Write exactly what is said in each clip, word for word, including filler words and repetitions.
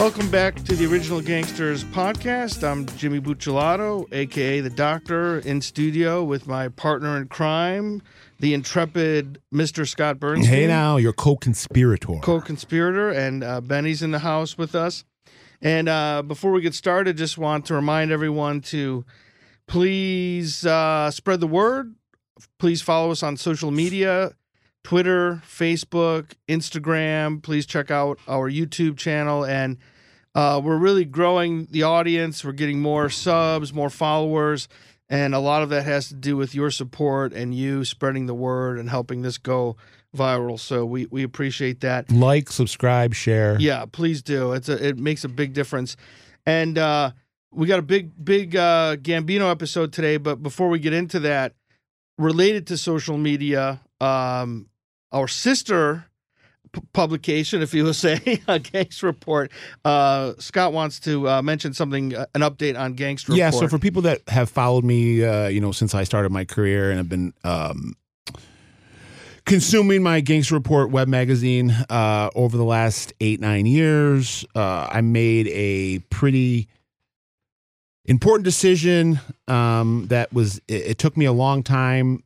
Welcome back to the Original Gangsters podcast. I'm Jimmy Bucciolotto, a k a. The Doctor, in studio with my partner in crime, the intrepid Mister Scott Burns. Hey now, your co-conspirator. Co-conspirator, and uh, Benny's in the house with us. And uh, before we get started, just want to remind everyone to please uh, spread the word. Please follow us on social media, Twitter, Facebook, Instagram. Please check out our YouTube channel. And uh, we're really growing the audience. We're getting more subs, more followers. And a lot of that has to do with your support and you spreading the word and helping this go viral. So we, we appreciate that. Like, subscribe, share. Yeah, please do. It's a, it makes a big difference. And uh, we got a big, big uh, Gambino episode today. But before we get into that, related to social media, um, our sister p- publication, if you will say, Gangster Report, uh, Scott wants to uh, mention something, uh, an update on Gangster yeah, Report. Yeah, so for people that have followed me, uh, you know, since I started my career and have been um, consuming my Gangster Report web magazine uh, over the last eight, nine years, uh, I made a pretty important decision um, that was, it, it took me a long time,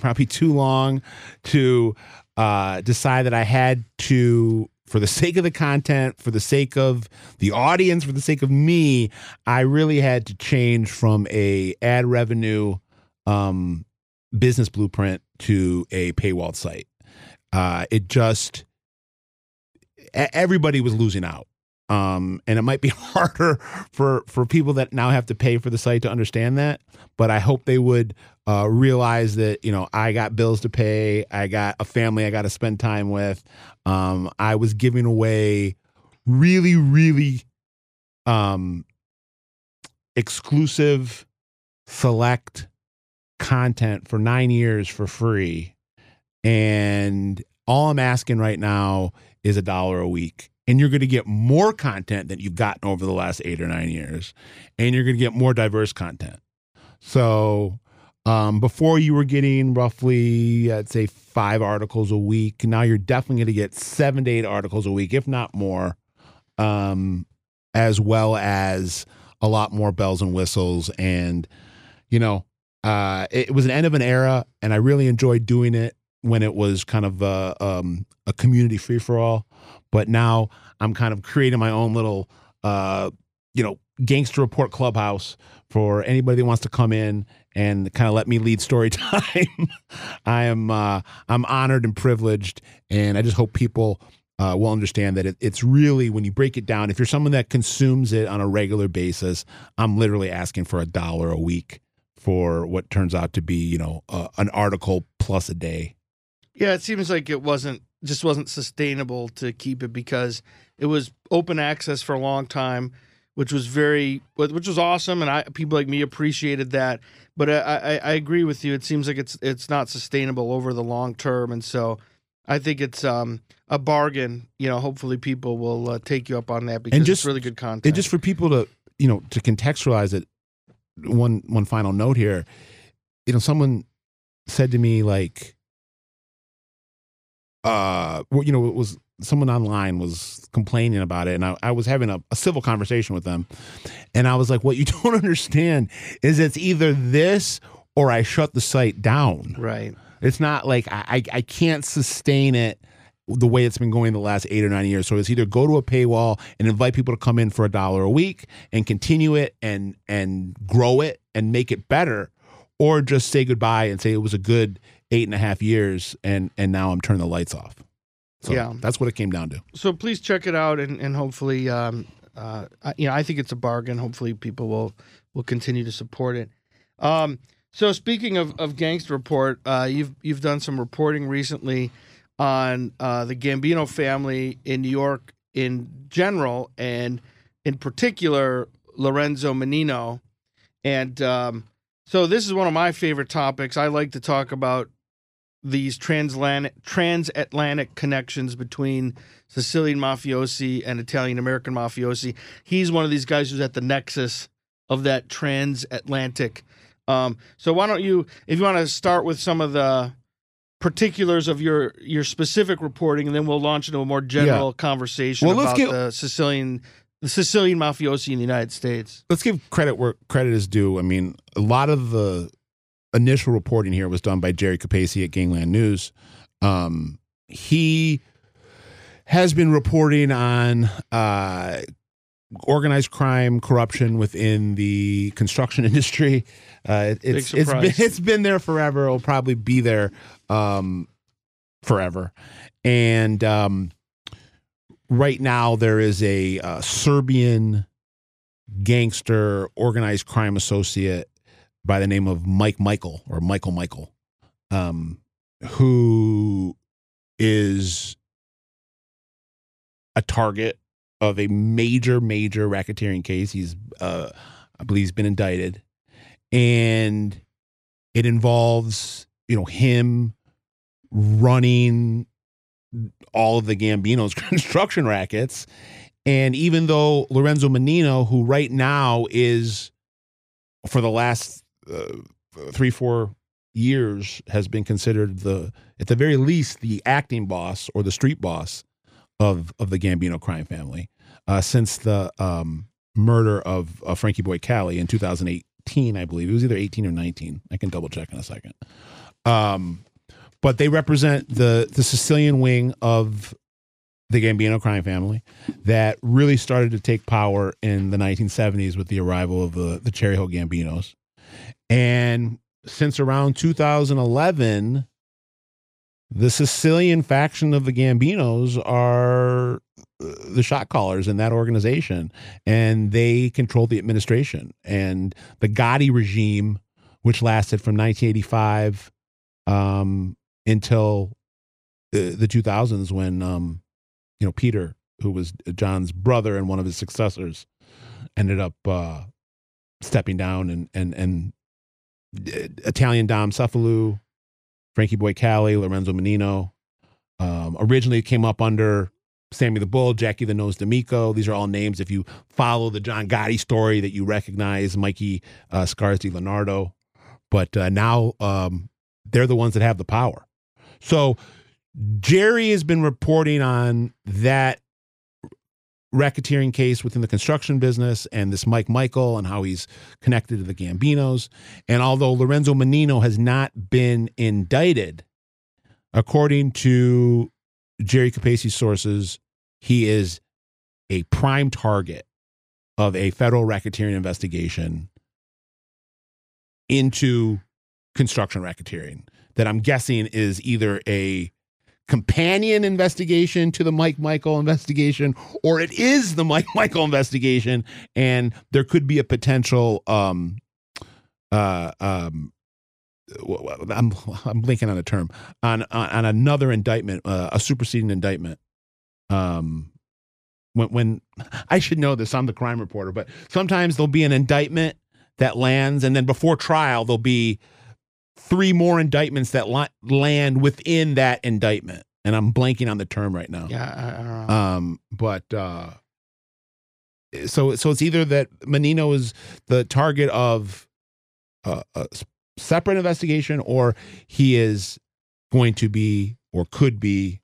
probably too long, to uh, decide that I had to, for the sake of the content, for the sake of the audience, for the sake of me, I really had to change from a ad revenue um, business blueprint to a paywalled site. Uh, it just, everybody was losing out. Um, and it might be harder for, for people that now have to pay for the site to understand that, but I hope they would uh, realize that, you know, I got bills to pay, I got a family I got to spend time with. Um, I was giving away really, really um, exclusive, select content for nine years for free, and all I'm asking right now is a dollar a week. And you're going to get more content than you've gotten over the last eight or nine years. And you're going to get more diverse content. So um, before you were getting roughly, I'd say, five articles a week. Now you're definitely going to get seven to eight articles a week, if not more, um, as well as a lot more bells and whistles. And, you know, uh, it, it was an end of an era, and I really enjoyed doing it when it was kind of a, um, a community free-for-all. But now I'm kind of creating my own little, uh, you know, Gangster Report clubhouse for anybody that wants to come in and kind of let me lead story time. I am uh, I'm honored and privileged, and I just hope people uh, will understand that it, it's really, when you break it down, if you're someone that consumes it on a regular basis, I'm literally asking for a dollar a week for what turns out to be, you know, uh, an article plus a day. Yeah, it seems like it wasn't. just wasn't sustainable to keep it because it was open access for a long time, which was very, which was awesome. And I, people like me appreciated that, but I, I, I agree with you. It seems like it's, it's not sustainable over the long term. And so I think it's um, a bargain, you know, hopefully people will uh, take you up on that because just, it's really good content. And just for people to, you know, to contextualize it, one, one final note here, you know, someone said to me like, Uh, you know, it was someone online was complaining about it, and I, I was having a, a civil conversation with them, and I was like, "What you don't understand is it's either this or I shut the site down." Right? It's not like I I can't sustain it the way it's been going the last eight or nine years. So it's either go to a paywall and invite people to come in for a dollar a week and continue it and and grow it and make it better, or just say goodbye and say it was a good eight and a half years, and and now I'm turning the lights off. So yeah, that's what it came down to. So please check it out, and, and hopefully, um, uh, I, you know, I think it's a bargain. Hopefully people will will continue to support it. Um, so speaking of, of Gangster Report, uh, you've you've done some reporting recently on uh, the Gambino family in New York in general, and in particular, Lorenzo Mannino. And um, so this is one of my favorite topics. I like to talk about these transatlantic, transatlantic connections between Sicilian mafiosi and Italian-American mafiosi. He's one of these guys who's at the nexus of that transatlantic. Um, so why don't you, if you want to start with some of the particulars of your, your specific reporting, and then we'll launch into a more general yeah. conversation well, about let's get, the Sicilian the Sicilian mafiosi in the United States. Let's give credit where credit is due. I mean, a lot of the initial reporting here was done by Jerry Capeci at Gangland News. Um, he has been reporting on uh, organized crime, corruption within the construction industry. Uh, it's, it's, been, it's been there forever. It'll probably be there um, forever. And um, right now there is a uh, Serbian gangster organized crime associate by the name of Mike Michael or Michael Michael, um, who is a target of a major, major racketeering case. He's, uh, I believe he's been indicted, and it involves, you know, him running all of the Gambino's construction rackets. And even though Lorenzo Mannino, who right now is for the last uh, three, four years has been considered the, at the very least, the acting boss or the street boss of of the Gambino crime family uh, since the um, murder of, of Frankie Boy Cali in two thousand eighteen, I believe. It was either eighteen or nineteen. I can double check in a second. Um, but they represent the, the Sicilian wing of the Gambino crime family that really started to take power in the nineteen seventies with the arrival of the, the Cherry Hill Gambinos. And since around two thousand eleven... the Sicilian faction of the Gambinos are the shot callers in that organization, and they control the administration. And the Gotti regime, which lasted from nineteen eighty-five um, until the, the two thousands, when um, you know, Peter, who was John's brother and one of his successors, ended up uh, stepping down, and and and Italian Dom Cefalu, Frankie Boy Cali, Lorenzo Mannino. Um, originally it came up under Sammy the Bull, Jackie the Nose D'Amico. These are all names, if you follow the John Gotti story, that you recognize, Mikey uh, Scarfo. But uh, now um, they're the ones that have the power. So Jerry has been reporting on that racketeering case within the construction business and this Mike Michael and how he's connected to the Gambinos. And although Lorenzo Mannino has not been indicted, according to Jerry Capeci's sources, he is a prime target of a federal racketeering investigation into construction racketeering that I'm guessing is either a companion investigation to the Mike Michael investigation, or it is the Mike Michael investigation, and there could be a potential um uh um I'm I'm blinking on a term on on, on another indictment, uh, a superseding indictment. Um when when I should know this, I'm the crime reporter, but sometimes there'll be an indictment that lands, and then before trial there'll be three more indictments that land within that indictment. And I'm blanking on the term right now. Yeah, I, I don't know. Um, but uh, so, so it's either that Mannino is the target of uh, a separate investigation, or he is going to be or could be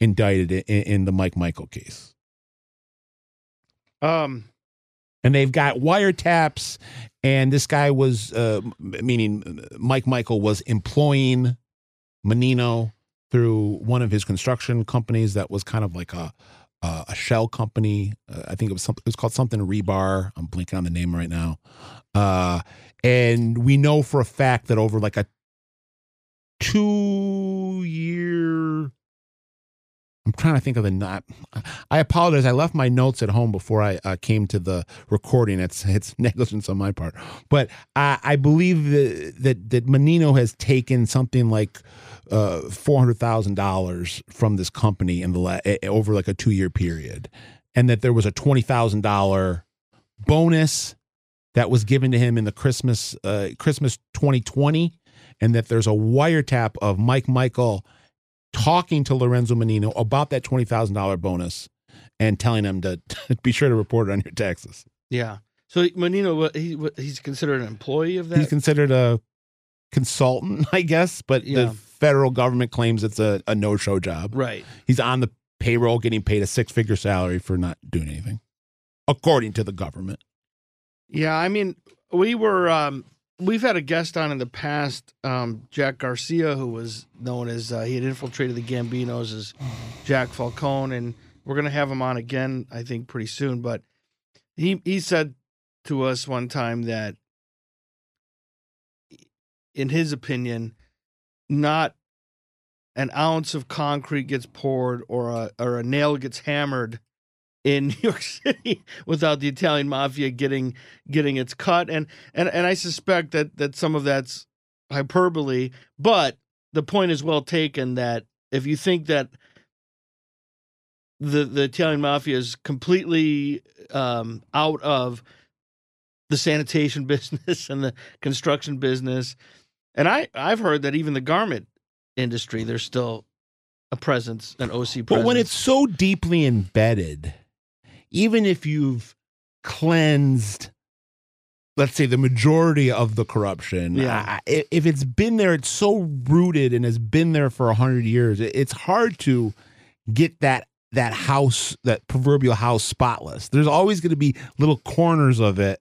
indicted in, in the Mike Michael case. Um, And they've got wiretaps, and this guy was, uh, meaning Mike Michael, was employing Mannino through one of his construction companies that was kind of like a uh, a shell company. Uh, I think it was something. It was called something Rebar. I'm blanking on the name right now. Uh, and we know for a fact that over like a two year. I'm trying to think of the not. I apologize. I left my notes at home before I uh, came to the recording. It's it's negligence on my part. But I, I believe that, that that Mannino has taken something like uh, four hundred thousand dollars from this company in the la- over like a two year period, and that there was a twenty thousand dollars bonus that was given to him in the Christmas uh, Christmas twenty twenty, and that there's a wiretap of Mike Michael talking to Lorenzo Mannino about that twenty thousand dollars bonus and telling him to, to be sure to report it on your taxes. Yeah. So Mannino, he, he's considered an employee of that? He's considered a consultant, I guess, but yeah. The federal government claims it's a, a no-show job. Right. He's on the payroll getting paid a six-figure salary for not doing anything. according to the government. Yeah, I mean, we were, um, we've had a guest on in the past, um, Jack Garcia, who was known as, uh, he had infiltrated the Gambinos as Jack Falcone, and we're going to have him on again, I think, pretty soon. But he, he said to us one time that, in his opinion, not an ounce of concrete gets poured or a, or a nail gets hammered in New York City without the Italian mafia getting getting its cut. And and and I suspect that that some of that's hyperbole, but the point is well taken that if you think that the the Italian mafia is completely um, out of the sanitation business and the construction business, and I I've heard that even the garment industry, there's still a presence, an O C presence. But when it's so deeply embedded, even if you've cleansed, let's say, the majority of the corruption, yeah. I, if it's been there, it's so rooted and has been there for a hundred years, it's hard to get that that house, that proverbial house, spotless. There's always going to be little corners of it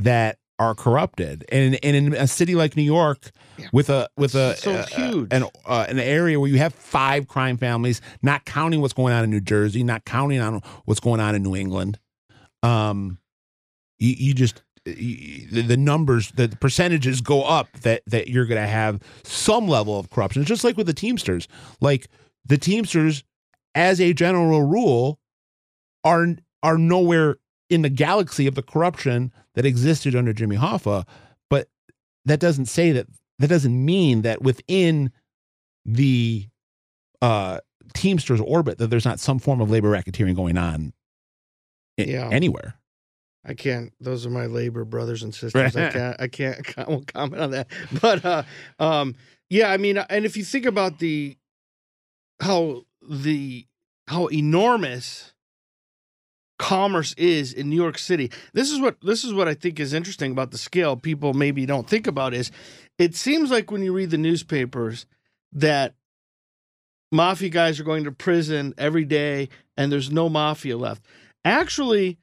that are corrupted. And, and in a city like New York, yeah, with a with a, so a huge an uh, an area where you have five crime families, not counting what's going on in New Jersey, not counting on what's going on in New England, um, you, you just you, the, the numbers, the percentages go up that that you're going to have some level of corruption. It's just like with the Teamsters, like the Teamsters, as a general rule, are are nowhere in the galaxy of the corruption that existed under Jimmy Hoffa, but that doesn't say that, that doesn't mean that within the uh, Teamsters orbit that there's not some form of labor racketeering going on in, yeah. anywhere. I can't, those are my labor brothers and sisters. I can't, I can't, I won't comment on that, but uh, um, yeah, I mean, and if you think about the, how the, how enormous commerce is in New York City. This is what this is what I think is interesting about the scale people maybe don't think about is it seems like when you read the newspapers that mafia guys are going to prison every day and there's no mafia left. Actually,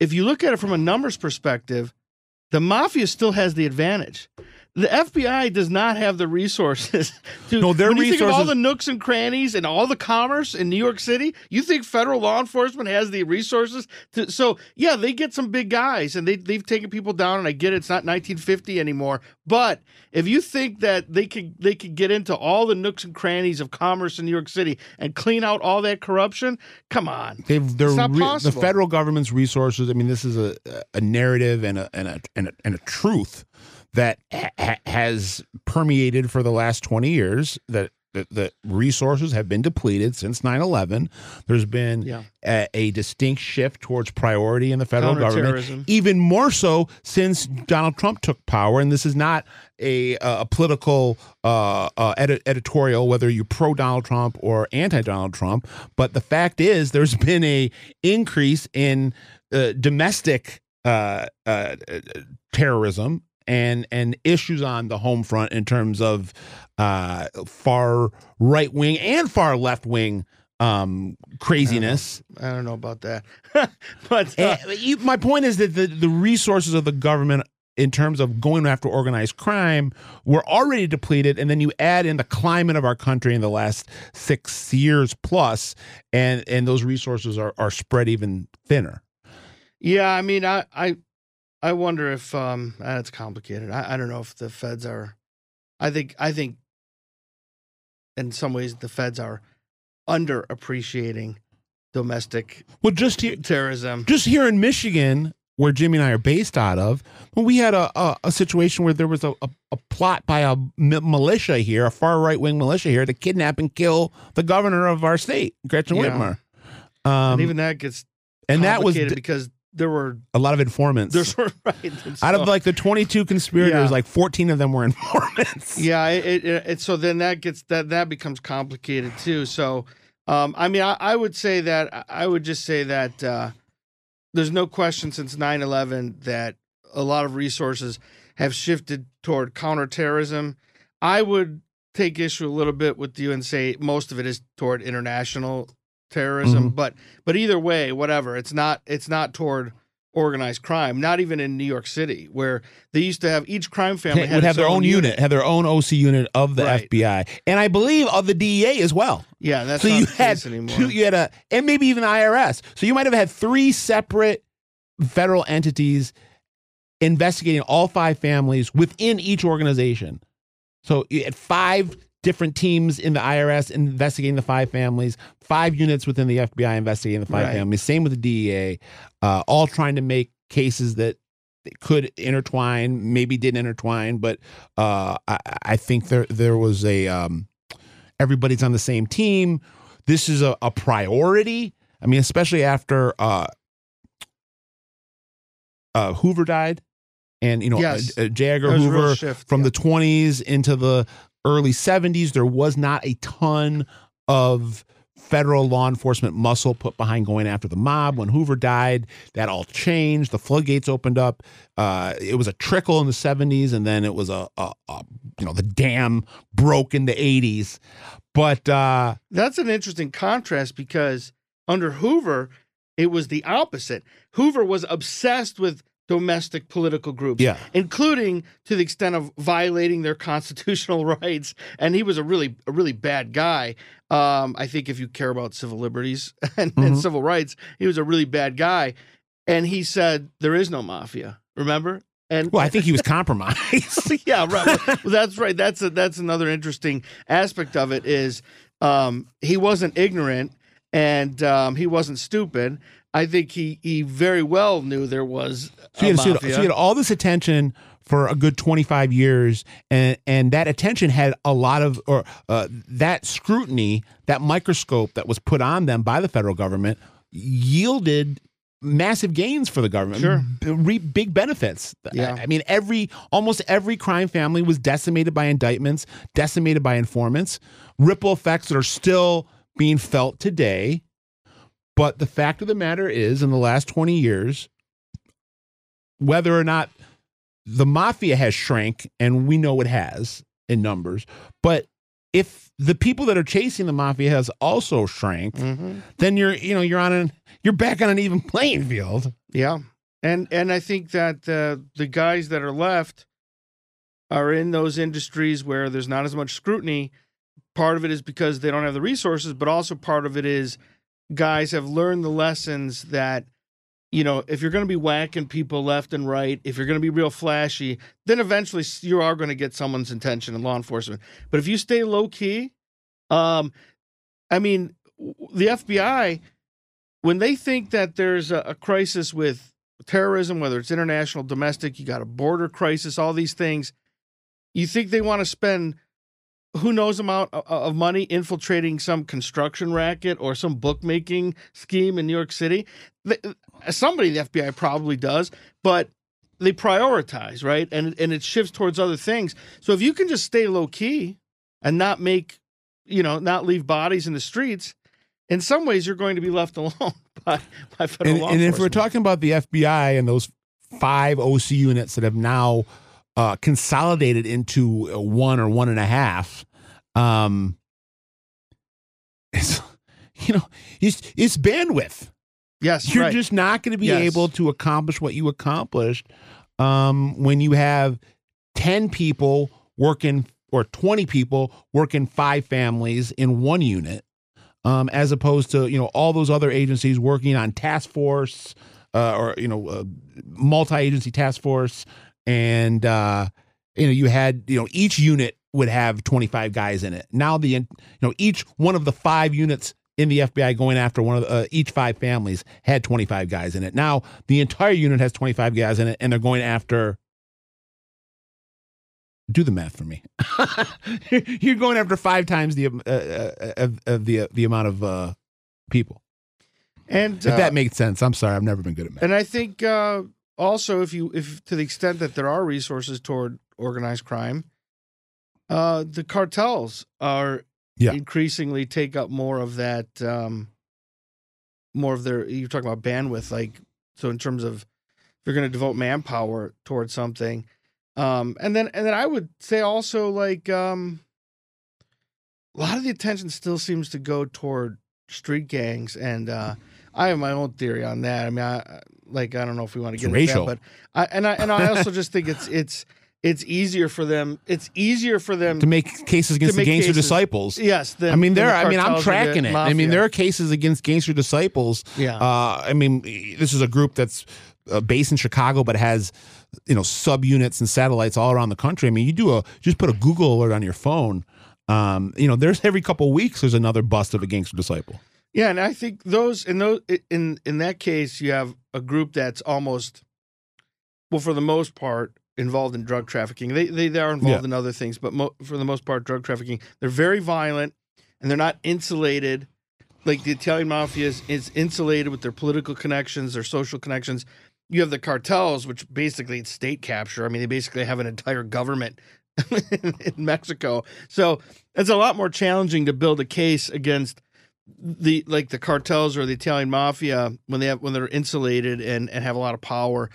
if you look at it from a numbers perspective, the mafia still has the advantage. The F B I does not have the resources to. No, their when you resources. Think of all the nooks and crannies and all the commerce in New York City, you think federal law enforcement has the resources to? So yeah, they get some big guys and they they've taken people down. And I get it, it's not nineteen fifty anymore. But if you think that they could they could get into all the nooks and crannies of commerce in New York City and clean out all that corruption, come on, they've they're it's not re- possible. The federal government's resources. I mean, this is a a narrative and a and a and a, and a truth that ha- has permeated for the last twenty years, that the resources have been depleted since nine eleven. There's been yeah. a, a distinct shift towards priority in the federal government, even more so since Donald Trump took power. And this is not a, a political uh, uh, edit- editorial, whether you're pro-Donald Trump or anti-Donald Trump. But the fact is there's been a increase in uh, domestic uh, uh, terrorism and and issues on the home front in terms of uh, far right wing and far left wing um, craziness. I don't, I don't know about that. But uh, you, my point is that the, the resources of the government in terms of going after organized crime were already depleted. And then you add in the climate of our country in the last six years plus, and, and those resources are, are spread even thinner. Yeah, I mean, I... I... I wonder if um, it's complicated. I, I don't know if the feds are. I think I think in some ways the feds are underappreciating domestic well, just here, terrorism. Just here in Michigan, where Jimmy and I are based out of, when we had a, a, a situation where there was a, a, a plot by a militia here, a far right wing militia here, to kidnap and kill the governor of our state, Gretchen yeah. Whitmer. Um, and even that gets and that was d- because. There were a lot of informants. There's, right, so. Out of like the twenty-two conspirators, yeah. like fourteen of them were informants. Yeah, it, it, it, so then that gets that that becomes complicated too. So, um, I mean, I, I would say that I would just say that uh, there's no question since nine eleven that a lot of resources have shifted toward counterterrorism. I would take issue a little bit with you and say most of it is toward international terrorism, mm-hmm. but but either way, whatever. It's not it's not toward organized crime. Not even in New York City, where they used to have each crime family had would have their own unit, unit, had their own O C unit of the right. F B I, and I believe of the D E A as well. Yeah, that's so not you the had case anymore. Two, you had a and maybe even I R S. So you might have had three separate federal entities investigating all five families within each organization. So you had five different teams in the I R S investigating the five families, five units within the F B I investigating the five right. families, same with the D E A, uh, all trying to make cases that could intertwine, maybe didn't intertwine, but uh, I, I think there there was a, um, everybody's on the same team. This is a, a priority. I mean, especially after uh, uh, Hoover died and, you know, yes. uh, uh, J. Edgar Hoover shift, from yeah. the twenties into the early seventies, there was not a ton of federal law enforcement muscle put behind going after the mob. When Hoover died, that all changed. The floodgates opened up. Uh, it was a trickle in the seventies, and then it was a, a, a you know, the dam broke in the eighties. But uh, that's an interesting contrast, because under Hoover, it was the opposite. Hoover was obsessed with domestic political groups, yeah. including to the extent of violating their constitutional rights. And he was a really, a really bad guy. Um, I think if you care about civil liberties and, mm-hmm. and civil rights, he was a really bad guy. And he said, there is no mafia, remember? And well, I think he was compromised. yeah, right. Well, that's right. That's a, that's another interesting aspect of it is um, he wasn't ignorant and um, he wasn't stupid. I think he, he very well knew there was so you, had, so, you had, so you had all this attention for a good twenty-five years, and and that attention had a lot of or uh, that scrutiny, that microscope that was put on them by the federal government yielded massive gains for the government. Sure. B- big benefits. Yeah. I, I mean, every almost every crime family was decimated by indictments, decimated by informants, ripple effects that are still being felt today. But the fact of the matter is, in the last twenty years, whether or not the mafia has shrank, and we know it has in numbers, but if the people that are chasing the mafia has also shrank, mm-hmm. then you're you know you're on an you're back on an even playing field. Yeah, and and I think that uh, the guys that are left are in those industries where there's not as much scrutiny. Part of it is because they don't have the resources, but also part of it is. Guys have learned the lessons that, you know, if you're going to be whacking people left and right, if you're going to be real flashy, then eventually you are going to get someone's attention in law enforcement. But if you stay low key, um, I mean, the F B I, when they think that there's a, a crisis with terrorism, whether it's international, domestic, you got a border crisis, all these things, you think they want to spend who knows amount of money infiltrating some construction racket or some bookmaking scheme in New York City? Somebody in the F B I probably does, but they prioritize, right? And and it shifts towards other things. So if you can just stay low key and not make, you know, not leave bodies in the streets, in some ways you're going to be left alone by, by federal law enforcement. And if we're talking about the F B I and those five O C units that have now Uh, consolidated into one or one and a half. Um, it's, you know, it's, it's bandwidth. Yes. You're right. just not going to be yes. able to accomplish what you accomplished um, when you have ten people working or twenty people working five families in one unit, um, as opposed to, you know, all those other agencies working on task force uh, or, you know, uh, multi-agency task force. And, uh, you know, you had, you know, each unit would have twenty-five guys in it. Now the, you know, each one of the five units in the F B I going after one of the, uh, each five families had twenty-five guys in it. Now the entire unit has twenty-five guys in it, and they're going after, do the math for me. You're going after five times the, uh, of, of the, uh, the amount of, uh, people. And if uh, that makes sense, I'm sorry. I've never been good at math. And I think, uh, also, if you if to the extent that there are resources toward organized crime, uh, the cartels are yeah. increasingly take up more of that, um, more of their. You're talking about bandwidth, like so. In terms of, if you're going to devote manpower towards something, um, and then and then I would say also like um, a lot of the attention still seems to go toward street gangs, and uh, I have my own theory on that. I mean, I, like I don't know if we want to get into racial. that, but I and I and I also just think it's it's it's easier for them. It's easier for them to make cases against make the gangster cases. disciples. Yes, than, I mean there. The I mean, I'm tracking it. Mafia. I mean, there are cases against gangster disciples. Yeah. Uh, I mean, this is a group that's uh, based in Chicago, but has, you know, subunits and satellites all around the country. I mean, you do a just put a Google alert on your phone. Um, you know, there's every couple of weeks there's another bust of a gangster disciple. Yeah, and I think those in those in in that case you have a group that's almost, well, for the most part, involved in drug trafficking. They they, they are involved yeah. in other things, but mo for the most part, drug trafficking. They're very violent, and they're not insulated. Like the Italian mafia is, is insulated with their political connections, their social connections. You have the cartels, which basically it's state capture. I mean, they basically have an entire government in Mexico. So it's a lot more challenging to build a case against the like the cartels or the Italian mafia when they have when they're insulated and, and have a lot of power,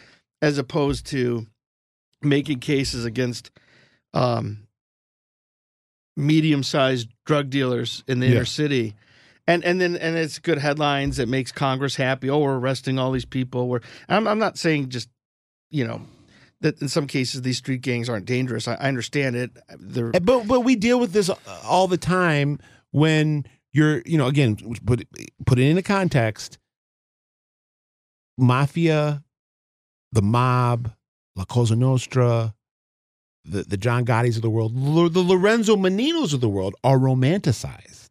as opposed to making cases against um medium-sized drug dealers in the yeah. inner city. And and then and it's good headlines that makes Congress happy. Oh, we're arresting all these people. We're I'm I'm not saying just, you know, that in some cases these street gangs aren't dangerous. I, I understand it. They're... But but we deal with this all the time when you're, you know, again, put put it into context. Mafia, the mob, La Cosa Nostra, the the John Gottis of the world, the Lorenzo Manninos of the world are romanticized.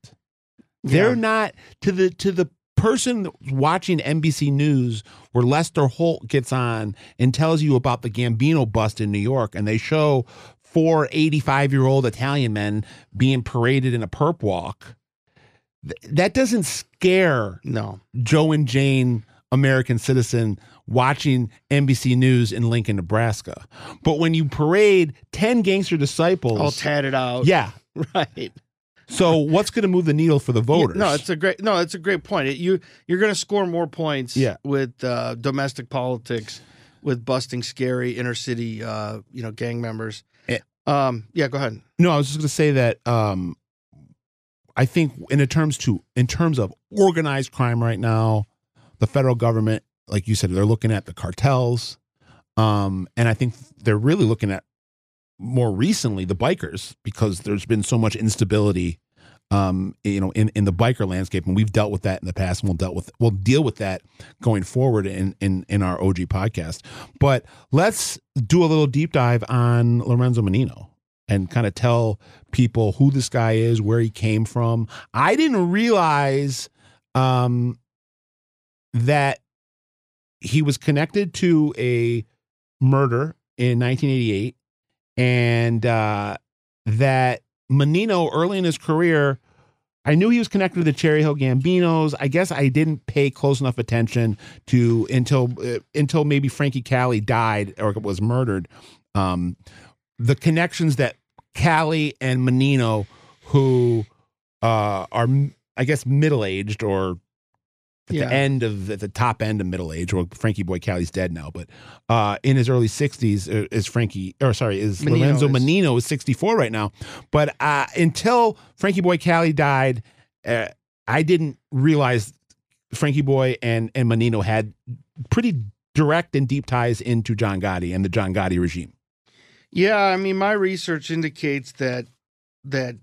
They're yeah. not to the to the person watching N B C News where Lester Holt gets on and tells you about the Gambino bust in New York, and they show four eighty-five-year-old Italian men being paraded in a perp walk. That doesn't scare no Joe and Jane American citizen watching N B C News in Lincoln, Nebraska. But when you parade ten gangster disciples, all tatted out, yeah, right. So what's going to move the needle for the voters? No, it's a great no, it's a great point. It, you you're going to score more points yeah. with uh, domestic politics, with busting scary inner city, uh, you know, gang members. It, um, yeah, go ahead. No, I was just going to say that. Um, I think in a terms to in terms of organized crime right now, the federal government, like you said, they're looking at the cartels, um, and I think they're really looking at, more recently, the bikers, because there's been so much instability, um, you know, in, in the biker landscape, and we've dealt with that in the past, and we'll dealt with we'll deal with that going forward in in in our O G podcast. But let's do a little deep dive on Lorenzo Mannino and kind of tell people who this guy is, where he came from. I didn't realize um, that he was connected to a murder in nineteen eighty-eight. And uh, that Mannino, early in his career, I knew he was connected to the Cherry Hill Gambinos. I guess I didn't pay close enough attention to until uh, until maybe Frankie Cali died or was murdered. Um, the connections that Cali and Mannino, who uh, are, I guess, middle-aged or at yeah. the end of at the top end of middle age, well, Frankie Boy Cali's dead now, but uh, in his early sixties is Frankie, or sorry, is Mannino Lorenzo is. Mannino is sixty-four right now. But uh, until Frankie Boy Cali died, uh, I didn't realize Frankie Boy and and Mannino had pretty direct and deep ties into John Gotti and the John Gotti regime. Yeah, I mean, my research indicates that that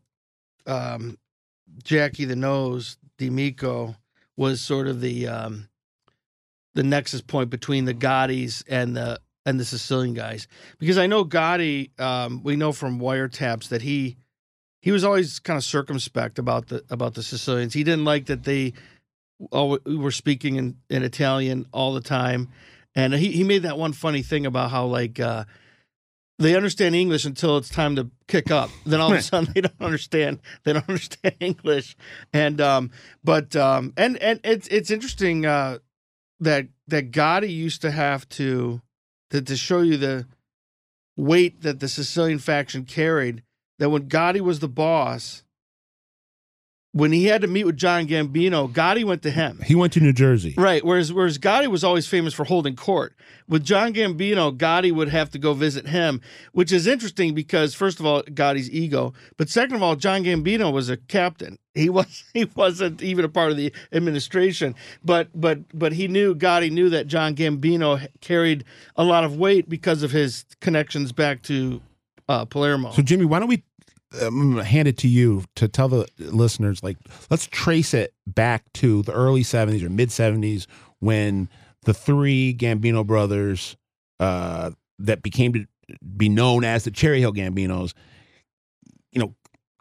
um, Jackie the Nose D'Amico was sort of the um, the nexus point between the Gottis and the and the Sicilian guys, because I know Gotti, um, we know from wiretaps that he he was always kind of circumspect about the about the Sicilians. He didn't like that they all were speaking in, in Italian all the time, and he he made that one funny thing about how like uh, they understand English until it's time to kick up, then all of a sudden they don't understand. They don't understand English, and um, but um, and and it's it's interesting uh, that that Gotti used to have to that to show you the weight that the Sicilian faction carried. That when Gotti was the boss, when he had to meet with John Gambino, Gotti went to him. He went to New Jersey. Right, whereas, whereas Gotti was always famous for holding court. With John Gambino, Gotti would have to go visit him, which is interesting because, first of all, Gotti's ego. But second of all, John Gambino was a captain. He was he wasn't even a part of the administration, but but but he knew Gotti knew that John Gambino carried a lot of weight because of his connections back to uh, Palermo. So Jimmy, why don't we um, hand it to you to tell the listeners, like, let's trace it back to the early seventies or mid seventies when the three Gambino brothers uh, that became to be known as the Cherry Hill Gambinos, you know.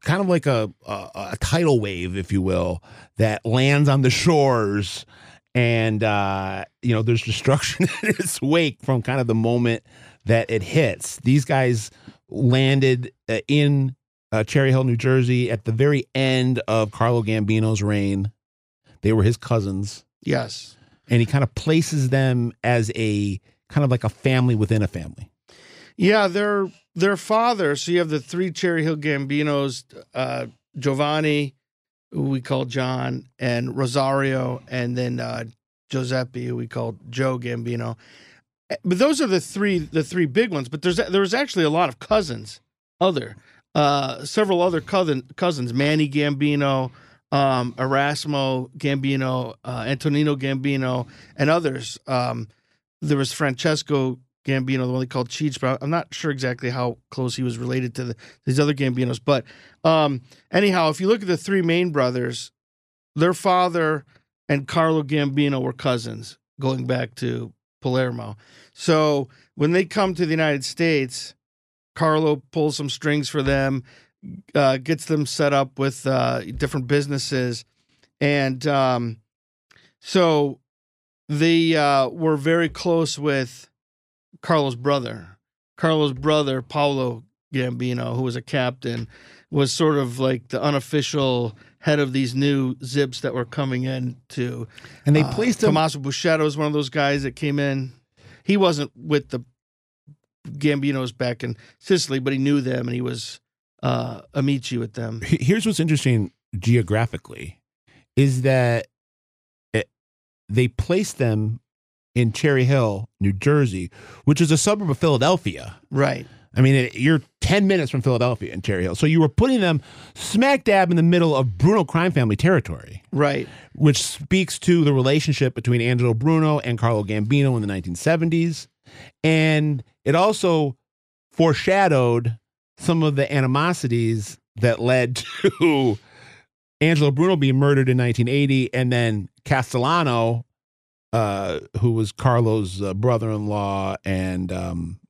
Kind of like a, a a tidal wave, if you will, that lands on the shores, and uh, you know there's destruction in its wake from kind of the moment that it hits. These guys landed uh, in uh, Cherry Hill, New Jersey, at the very end of Carlo Gambino's reign. They were his cousins, yes, and he kind of places them as a kind of like a family within a family. Yeah, they're. Their father, so you have the three Cherry Hill Gambinos, uh, Giovanni, who we call John, and Rosario, and then uh, Giuseppe, who we call Joe Gambino. But those are the three, the three big ones. But there's there was actually a lot of cousins, other uh, several other cousin, cousins, Manny Gambino, um, Erasmo Gambino, uh, Antonino Gambino, and others. Um, there was Francesco Gambino, the one they called Cheech, but I'm not sure exactly how close he was related to the, these other Gambinos. But um, anyhow, if you look at the three main brothers, their father and Carlo Gambino were cousins going back to Palermo. So when they come to the United States, Carlo pulls some strings for them, uh, gets them set up with uh, different businesses. And um, so they uh, were very close with Carlo's brother, Carlo's brother, Paolo Gambino, who was a captain, was sort of like the unofficial head of these new Zips that were coming in to. And they placed uh, him. Tommaso Buscetto was one of those guys that came in. He wasn't with the Gambinos back in Sicily, but he knew them and he was uh, amici with them. Here's what's interesting geographically is that it, they placed them in Cherry Hill, New Jersey, which is a suburb of Philadelphia. Right. I mean, it, you're ten minutes from Philadelphia in Cherry Hill. So you were putting them smack dab in the middle of Bruno crime family territory. Right. Which speaks to the relationship between Angelo Bruno and Carlo Gambino in the nineteen seventies. And it also foreshadowed some of the animosities that led to Angelo Bruno being murdered in nineteen eighty and then Castellano, Uh, who was Carlo's uh, brother-in-law and um,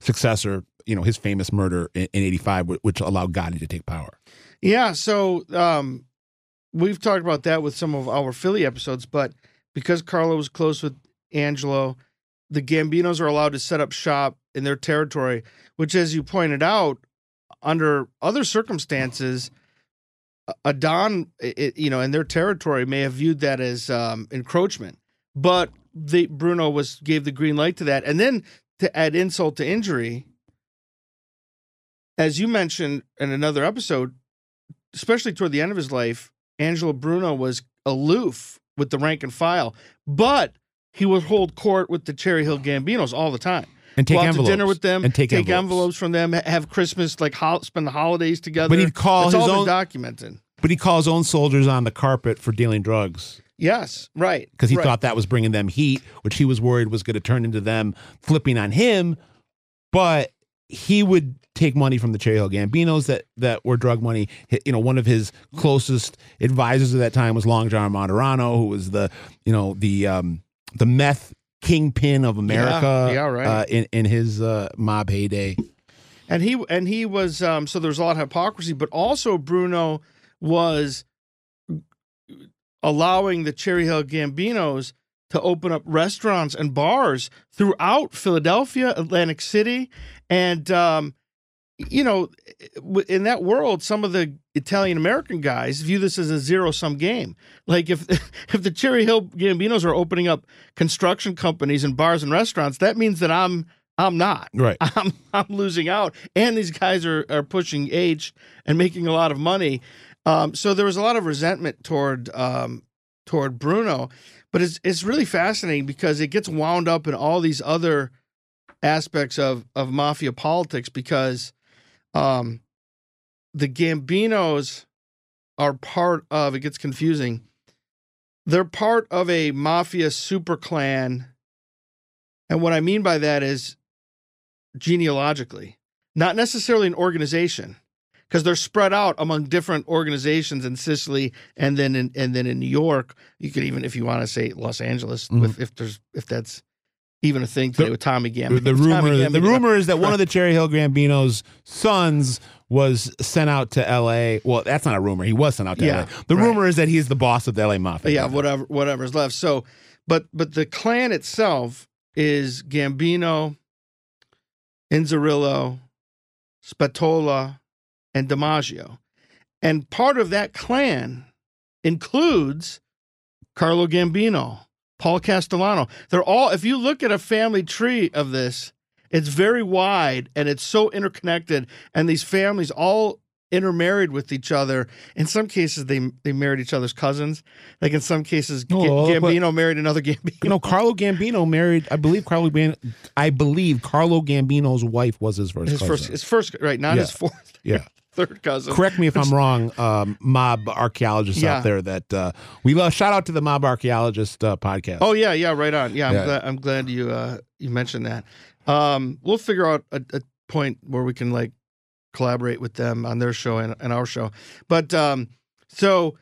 successor, you know, his famous murder in, in eighty-five, w- which allowed Gotti to take power. Yeah, so um, we've talked about that with some of our Philly episodes, but because Carlo was close with Angelo, the Gambinos are allowed to set up shop in their territory, which, as you pointed out, under other circumstances, a Don, it, you know, in their territory may have viewed that as um, encroachment. But the Bruno was gave the green light to that. And then to add insult to injury, as you mentioned in another episode, especially toward the end of his life, Angelo Bruno was aloof with the rank and file, but he would hold court with the Cherry Hill Gambinos all the time. And take Go out envelopes. To dinner with them, and take, take envelopes. envelopes from them, have Christmas, like ho- spend the holidays together. But he'd call it's his all own, been documented. But he calls his own soldiers on the carpet for dealing drugs. Yes, right. Because he right. thought that was bringing them heat, which he was worried was going to turn into them flipping on him. But he would take money from the Cherry Hill Gambinos that, that were drug money. You know, one of his closest advisors at that time was Long John Monterano, who was the, you know, the um, the meth kingpin of America yeah, yeah, right. uh, in in his uh, mob heyday. And he and he was um, so there was a lot of hypocrisy, but also Bruno was allowing the Cherry Hill Gambinos to open up restaurants and bars throughout Philadelphia, Atlantic City. And, um, you know, in that world, some of the Italian-American guys view this as a zero-sum game. Like, if if the Cherry Hill Gambinos are opening up construction companies and bars and restaurants, that means that I'm I'm not. Right. I'm, I'm losing out. And these guys are, are pushing age and making a lot of money. Um, so there was a lot of resentment toward um, toward Bruno, but it's it's really fascinating because it gets wound up in all these other aspects of of mafia politics because um, the Gambinos are part of, it gets confusing, they're part of a mafia super clan. And what I mean by that is genealogically, not necessarily an organization, because they're spread out among different organizations in Sicily and then in, and then in New York. You could even, if you want to say Los Angeles, mm-hmm. with, if there's if that's even a thing today the, with Tommy Gambino. The, the rumor, Gambino, the rumor is that one of the Cherry Hill Gambino's sons was sent out to L A Well, that's not a rumor. He was sent out to yeah, L A The right. rumor is that he's the boss of the L A Mafia. Yeah, whatever, whatever's left. So, but but the clan itself is Gambino, Inzerillo, Spatola, and DiMaggio. And part of that clan includes Carlo Gambino, Paul Castellano. They're all, if you look at a family tree of this, it's very wide and it's so interconnected. And these families all intermarried with each other. In some cases, they they married each other's cousins. Like in some cases, no, G- Gambino but, married another Gambino. You know, Carlo Gambino married, I believe Carlo I believe Carlo Gambino's wife was his first his cousin. First, his first, right, not yeah. his fourth. Yeah. Third cousin. Correct me if I'm wrong, um, mob archaeologists yeah. out there. That uh, we love. Shout out to the Mob Archaeologist uh, podcast. Oh yeah, yeah, right on. Yeah, I'm, yeah. Glad, I'm glad you uh, you mentioned that. Um, we'll figure out a, a point where we can like collaborate with them on their show and, and our show. But um, so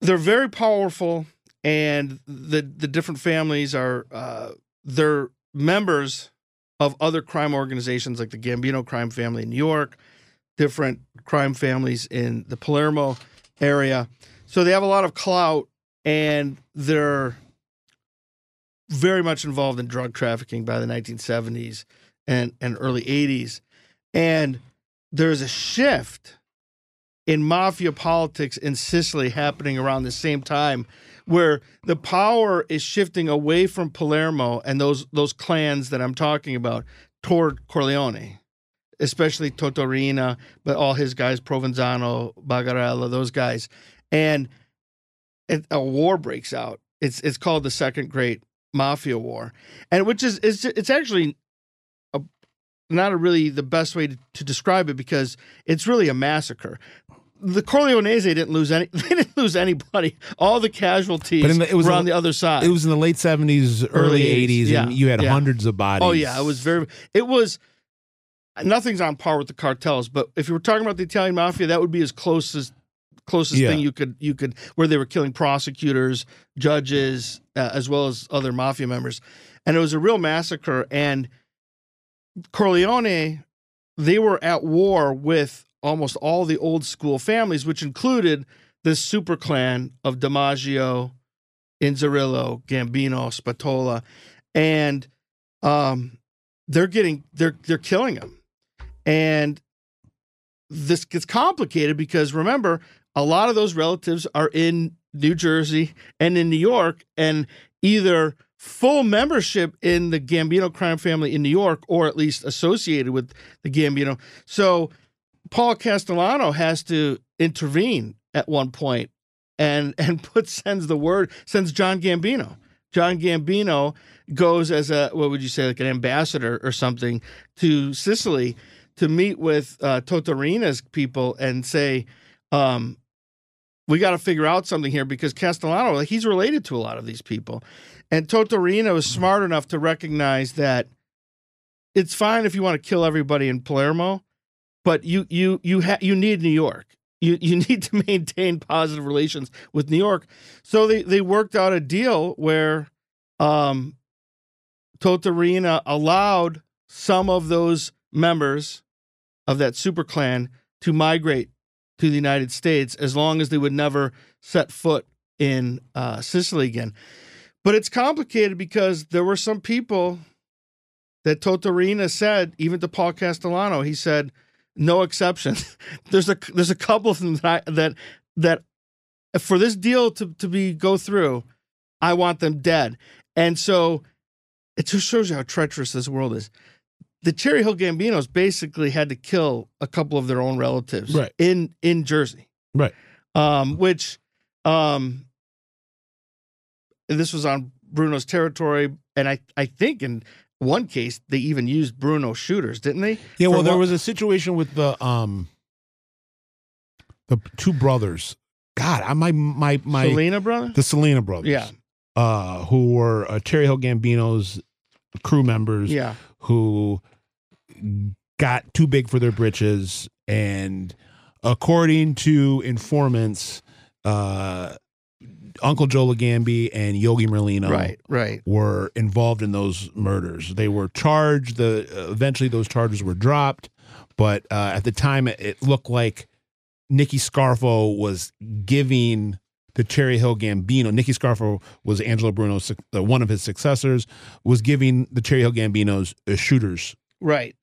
they're very powerful, and the the different families are uh, they're members of other crime organizations like the Gambino crime family in New York, different crime families in the Palermo area. So they have a lot of clout, and they're very much involved in drug trafficking by the nineteen seventies and, and early eighties. And there's a shift in mafia politics in Sicily happening around the same time where the power is shifting away from Palermo and those those clans that I'm talking about toward Corleone, especially Totò Riina, but all his guys, Provenzano, Bagarella, those guys. And it, a war breaks out. It's it's called the Second Great Mafia War. And which is, it's, it's actually a, not a really the best way to, to describe it because it's really a massacre. The Corleonese didn't lose any. They didn't lose anybody. All the casualties but the, it was were on the, the other side. It was in the late seventies, early eighties, yeah, and you had yeah. hundreds of bodies. Oh, yeah. It was very, it was... Nothing's on par with the cartels, but if you were talking about the Italian mafia, that would be as close as closest yeah. thing you could you could where they were killing prosecutors, judges, uh, as well as other mafia members, and it was a real massacre. And Corleone, they were at war with almost all the old school families, which included this super clan of DiMaggio, Inzerillo, Gambino, Spatola, and um, they're getting they're they're killing them. And this gets complicated because, remember, a lot of those relatives are in New Jersey and in New York, and either full membership in the Gambino crime family in New York or at least associated with the Gambino. So Paul Castellano has to intervene at one point and and put sends the word, sends John Gambino. John Gambino goes as a, what would you say, like an ambassador or something to Sicily to meet with uh, Totò Riina's people and say, um, we got to figure out something here because Castellano, he's related to a lot of these people. And Totò Riina was smart enough to recognize that it's fine if you want to kill everybody in Palermo, but you you you ha- you need New York. You you need to maintain positive relations with New York. So they, they worked out a deal where um, Totò Riina allowed some of those members of that super clan to migrate to the United States as long as they would never set foot in uh, Sicily again. But it's complicated because there were some people that Totò Riina said, even to Paul Castellano, he said, no exceptions. there's a there's a couple of them that I, that that for this deal to to be go through, I want them dead. And so it just shows you how treacherous this world is. The Cherry Hill Gambinos basically had to kill a couple of their own relatives right. in in Jersey. Right. Um, which, um, this was on Bruno's territory. And I, I think in one case, they even used Bruno shooters, didn't they? Yeah. For well, there one... was a situation with the, um, the two brothers. God, I, my, my, my, Sollena brothers, the Sollena brothers. Yeah. Uh, who were uh, Cherry Hill Gambinos crew members. Yeah. Who got too big for their britches, and according to informants, uh, Uncle Joe Ligambi and Yogi Merlino right, right. were involved in those murders. They were charged. The uh, eventually those charges were dropped, but uh, at the time it, it looked like Nicky Scarfo was giving the Cherry Hill Gambino. Nicky Scarfo was Angelo Bruno's uh, one of his successors. Was giving the Cherry Hill Gambinos uh, shooters. Right.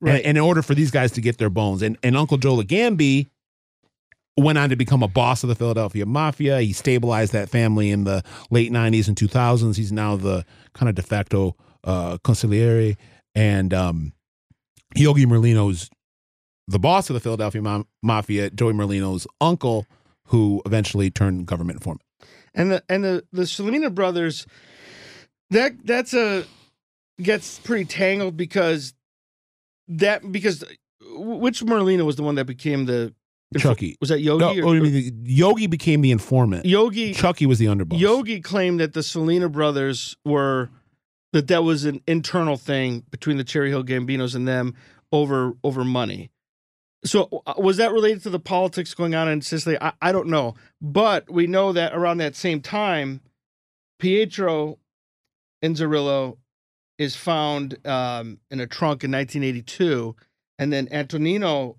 Right. And in order for these guys to get their bones. And, and Uncle Joe Ligambi went on to become a boss of the Philadelphia Mafia. He stabilized that family in the late nineties and two thousands. He's now the kind of de facto uh, consigliere. And um, Yogi Merlino's the boss of the Philadelphia ma Mafia, Joey Merlino's uncle, who eventually turned government informant. And the and the, the Sollena brothers, that that's a gets pretty tangled because... That because which Merlino was the one that became the Chucky? Was that Yogi? No, or, I mean, Yogi became the informant. Yogi Chucky was the underboss. Yogi claimed that the Sollena brothers were that that was an internal thing between the Cherry Hill Gambinos and them over over money. So was that related to the politics going on in Sicily? I, I don't know, but we know that around that same time, Pietro and Inzerillo is found um, in a trunk in nineteen eighty-two, and then Antonino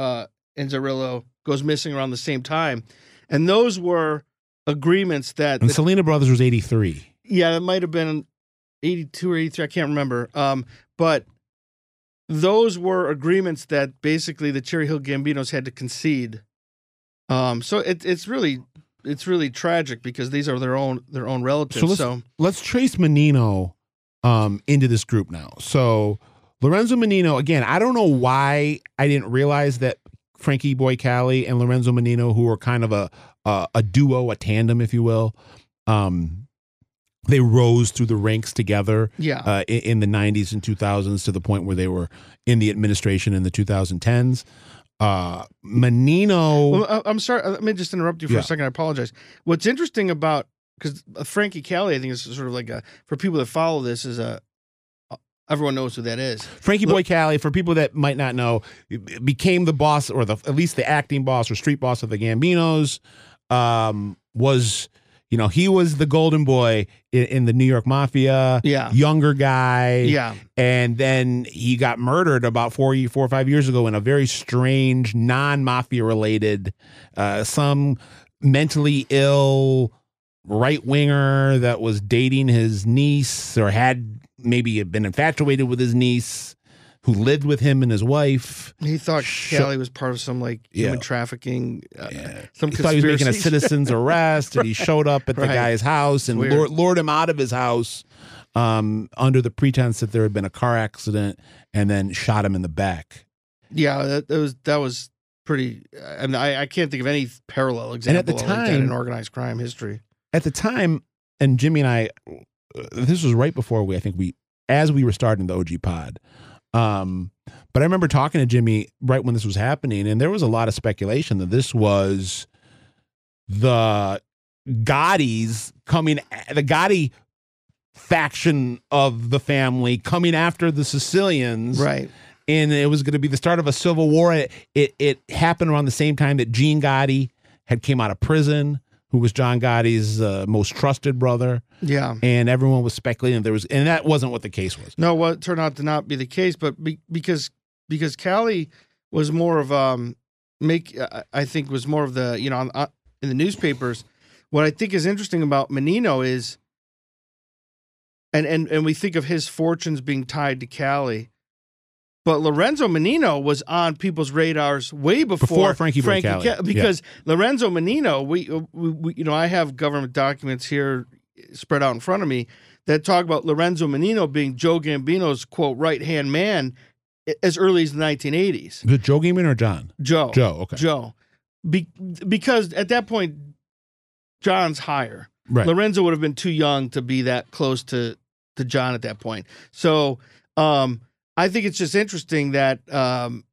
uh, Inzerillo goes missing around the same time, and those were agreements that. And the Sollena brothers was eighty-three. Yeah, it might have been eighty-two or eighty-three. I can't remember. Um, but those were agreements that basically the Cherry Hill Gambinos had to concede. Um, so it, it's really it's really tragic because these are their own their own relatives. So let's, so. let's trace Mannino Um, into this group now. So Lorenzo Mannino, again, I don't know why I didn't realize that Frankie Boy Cali and Lorenzo Mannino, who are kind of a a, a duo, a tandem, if you will, um, they rose through the ranks together yeah. uh, in, in the nineties and two thousands to the point where they were in the administration in the twenty tens. Uh, Mannino... Well, I'm sorry, let me just interrupt you for yeah. a second. I apologize. What's interesting about because Frankie Cali, I think, is sort of like a, for people that follow this, is a, everyone knows who that is. Frankie Boy Cali, for people that might not know, became the boss, or the at least the acting boss or street boss of the Gambinos, um, was, you know, he was the golden boy in, in the New York Mafia, yeah. younger guy. Yeah. And then he got murdered about four, four or five years ago in a very strange, non-mafia related, uh, some mentally ill right winger that was dating his niece, or had maybe been infatuated with his niece, who lived with him and his wife. He thought Cali was part of some like human yeah. trafficking. Uh, yeah. Some he thought he was making a citizen's arrest, right. and he showed up at right. the guy's house and lured, lured him out of his house um, under the pretense that there had been a car accident, and then shot him in the back. Yeah, that, that was that was pretty. I mean, I, I can't think of any parallel example. And at the time, like that in organized crime history. At the time, and Jimmy and I, this was right before we, I think we, as we were starting the O G pod, um, but I remember talking to Jimmy right when this was happening, and there was a lot of speculation that this was the Gotti's coming, the Gotti faction of the family coming after the Sicilians. Right. And it was going to be the start of a civil war. It, it, it happened around the same time that Gene Gotti had came out of prison, who was John Gotti's uh, most trusted brother. Yeah. And everyone was speculating there was, and that wasn't what the case was. No, well, it turned out to not be the case, but be, because because Cali was more of um make uh, I think was more of the, you know, uh, in the newspapers. What I think is interesting about Mannino is and and and we think of his fortunes being tied to Cali, but Lorenzo Mannino was on people's radars way before, before Frankie, Frankie Boy Cali. Because yeah. Lorenzo Mannino, we, we, we, you know, I have government documents here spread out in front of me that talk about Lorenzo Mannino being Joe Gambino's, quote, right-hand man as early as the nineteen eighties. Was it Joe Gambino or John? Joe. Joe, okay. Joe. be, because at that point, John's higher. Right. Lorenzo would have been too young to be that close to, to John at that point. So um, I think it's just interesting that um,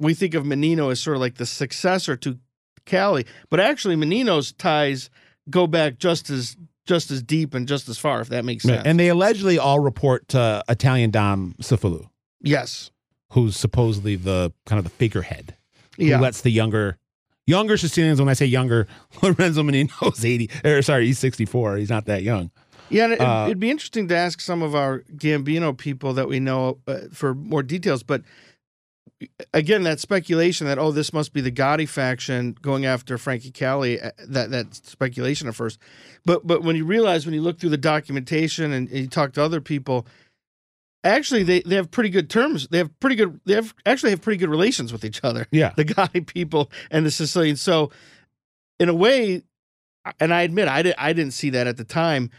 we think of Mannino as sort of like the successor to Cali, but actually Mannino's ties go back just as just as deep and just as far, if that makes sense. And they allegedly all report to Italian Dom Cefalu. Yes. Who's supposedly the kind of the figurehead. Who yeah. lets the younger younger Sicilians, when I say younger, Lorenzo Mannino's eighty or sorry, he's sixty-four. He's not that young. Yeah, and it, uh, it'd be interesting to ask some of our Gambino people that we know uh, for more details, but again, that speculation that, oh, this must be the Gotti faction going after Frankie Cali, that that speculation at first. But but when you realize, when you look through the documentation and, and you talk to other people, actually they, they have pretty good terms. They have pretty good they have actually have pretty good relations with each other. Yeah. The Gotti people and the Sicilians. So in a way, and I admit I did I didn't see that at the time.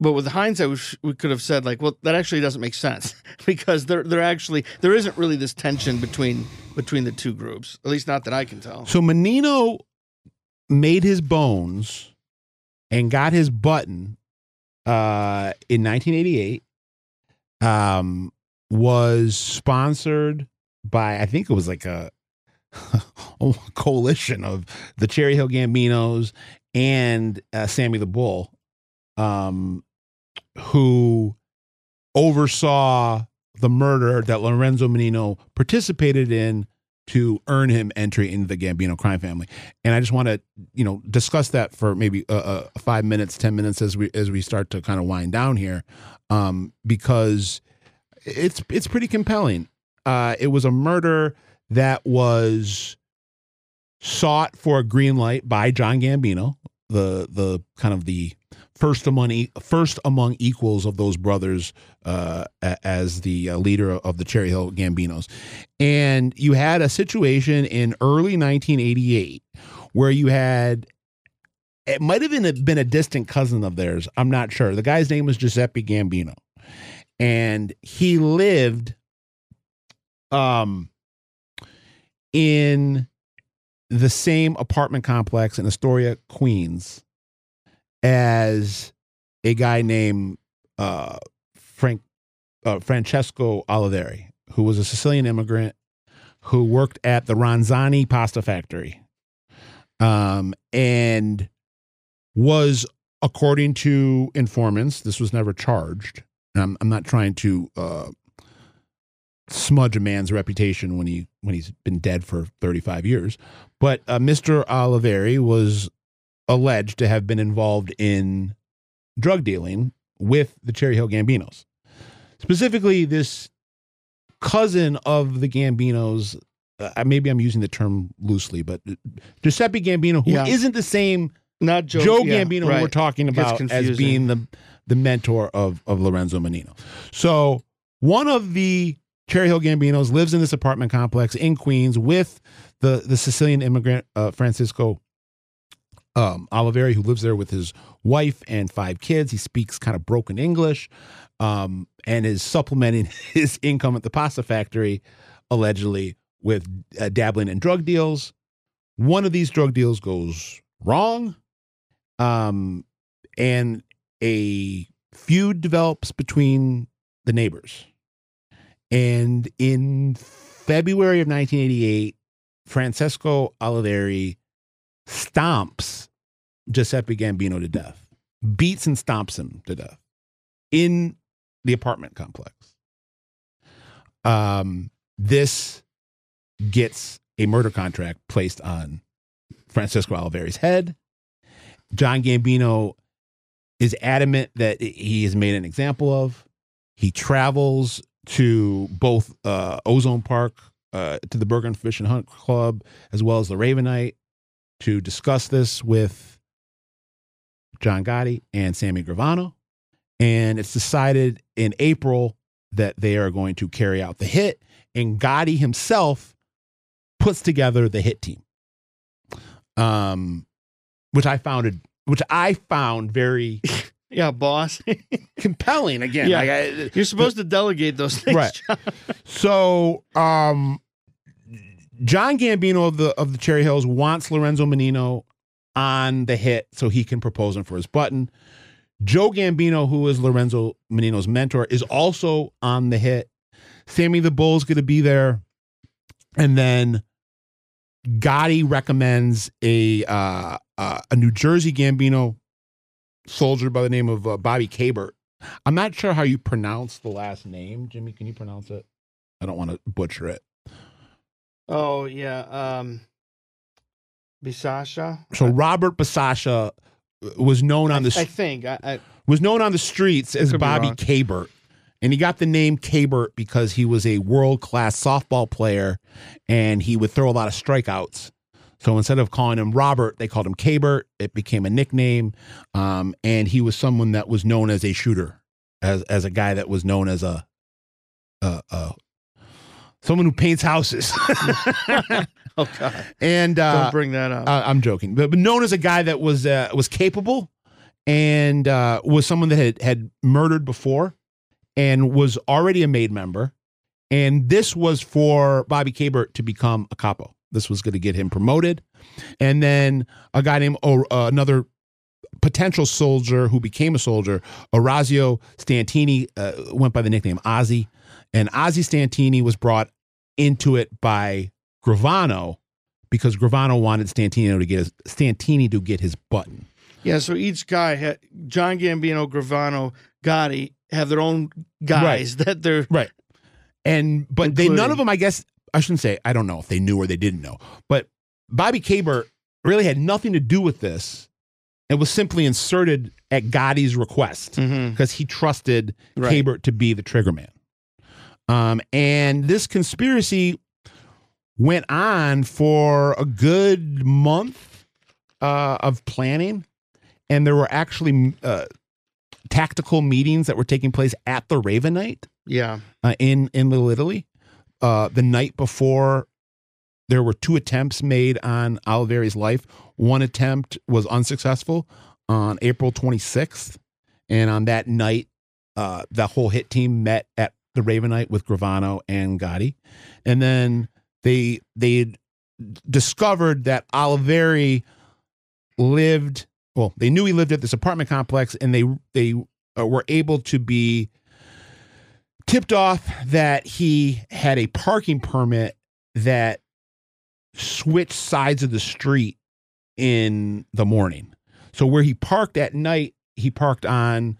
But with hindsight, we, sh we could have said, like, well, that actually doesn't make sense because there, there actually there isn't really this tension between between the two groups, at least not that I can tell. So Mannino made his bones and got his button uh, in nineteen eighty-eight. Um, was sponsored by, I think it was like a, a coalition of the Cherry Hill Gambinos and uh, Sammy the Bull. Um, who oversaw the murder that Lorenzo Mannino participated in to earn him entry into the Gambino crime family. And I just want to, you know, discuss that for maybe uh, uh, five minutes, ten minutes as we as we start to kind of wind down here, um, because it's it's pretty compelling. Uh, it was a murder that was sought for a green light by John Gambino, the the kind of the First among, first among equals of those brothers uh, as the uh, leader of the Cherry Hill Gambinos. And you had a situation in early nineteen eighty-eight where you had, it might have been, been a distant cousin of theirs. I'm not sure. The guy's name was Giuseppe Gambino. And he lived um, in the same apartment complex in Astoria, Queens, as a guy named uh, Frank uh, Francesco Oliveri, who was a Sicilian immigrant who worked at the Ronzani pasta factory, um, and was, according to informants, this was never charged. And I'm, I'm not trying to uh, smudge a man's reputation when he when he's been dead for thirty-five years, but uh, Mister Oliveri was alleged to have been involved in drug dealing with the Cherry Hill Gambinos. Specifically, this cousin of the Gambinos, uh, maybe I'm using the term loosely, but Giuseppe Gambino, who yeah. isn't the same Not Joe, Joe yeah, Gambino right. who we're talking about as being the, the mentor of, of Lorenzo Mannino. So one of the Cherry Hill Gambinos lives in this apartment complex in Queens with the, the Sicilian immigrant, uh, Francesco Um, Oliveri, who lives there with his wife and five kids. He speaks kind of broken English um, and is supplementing his income at the pasta factory, allegedly, with uh, dabbling in drug deals. One of these drug deals goes wrong, um, and a feud develops between the neighbors. And in February of nineteen eighty-eight, Francesco Oliveri stomps Giuseppe Gambino to death, beats and stomps him to death in the apartment complex. Um, this gets a murder contract placed on Francesco Oliveri's head. John Gambino is adamant that he is made an example of. He travels to both uh, Ozone Park, uh, to the Burger and Fish and Hunt Club, as well as the Ravenite, to discuss this with John Gotti and Sammy Gravano. And it's decided in April that they are going to carry out the hit, and Gotti himself puts together the hit team, um, which I founded, which I found very yeah, boss compelling. Again, yeah. like I, you're supposed but, to delegate those things, right? John. So, um, John Gambino of the of the Cherry Hills wants Lorenzo Mannino on the hit so he can propose him for his button. Joe Gambino, who is Lorenzo Mannino's mentor, is also on the hit. Sammy the Bull's going to be there. And then Gotti recommends a uh, uh, a New Jersey Gambino soldier by the name of uh, Bobby Cabert. I'm not sure how you pronounce the last name. Jimmy, can you pronounce it? I don't want to butcher it. Oh, yeah. Um, Bisaccia. So Robert Bisaccia was known on the I, I think I, I, was known on the streets as Bobby Cabert. And he got the name Cabert because he was a world-class softball player and he would throw a lot of strikeouts. So instead of calling him Robert, they called him Cabert. It became a nickname. Um, and he was someone that was known as a shooter, as as a guy that was known as a uh uh someone who paints houses. Oh God! And uh, don't bring that up. I, I'm joking, but, but known as a guy that was uh, was capable and uh, was someone that had had murdered before and was already a made member. And this was for Bobby Cabert to become a capo. This was going to get him promoted. And then a guy named uh, another potential soldier who became a soldier, Orazio Stantini, uh, went by the nickname Ozzy. And Ozzy Stantini was brought into it by Gravano because Gravano wanted Stantino to get his, Stantini to get his button. Yeah, so each guy had John Gambino, Gravano, Gotti have their own guys right. that they're right. And but including. they none of them, I guess I shouldn't say I don't know if they knew or they didn't know. But Bobby Cabert really had nothing to do with this. It was simply inserted at Gotti's request because mm-hmm. he trusted right. Cabert to be the triggerman. Um, and this conspiracy went on for a good month uh, of planning, and there were actually uh, tactical meetings that were taking place at the Ravenite. Yeah, uh, in in Little Italy, uh, the night before, there were two attempts made on Oliveri's life. One attempt was unsuccessful on April twenty-sixth, and on that night, uh, the whole hit team met at the Ravenite with Gravano and Gotti, and then they they discovered that Oliveri lived. Well, they knew he lived at this apartment complex, and they they were able to be tipped off that he had a parking permit that switched sides of the street in the morning. So where he parked at night, he parked on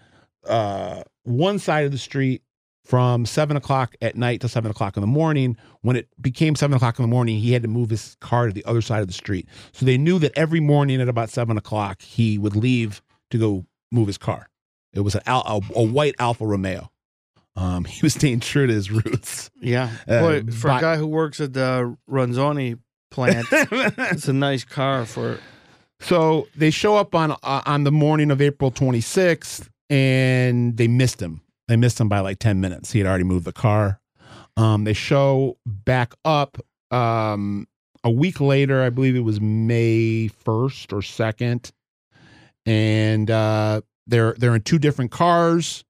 uh, one side of the street from seven o'clock at night to seven o'clock in the morning. When it became seven o'clock in the morning, he had to move his car to the other side of the street. So they knew that every morning at about seven o'clock, he would leave to go move his car. It was an al- a, a white Alfa Romeo. Um, he was staying true to his roots. Yeah. Uh, Boy, for but, a guy who works at the Ronzoni plant, it's a nice car for. So they show up on, uh, on the morning of April twenty-sixth and they missed him. They missed him by like ten minutes. He had already moved the car. Um, they show back up um, a week later. I believe it was May first or second. And uh, they're they're in two different cars.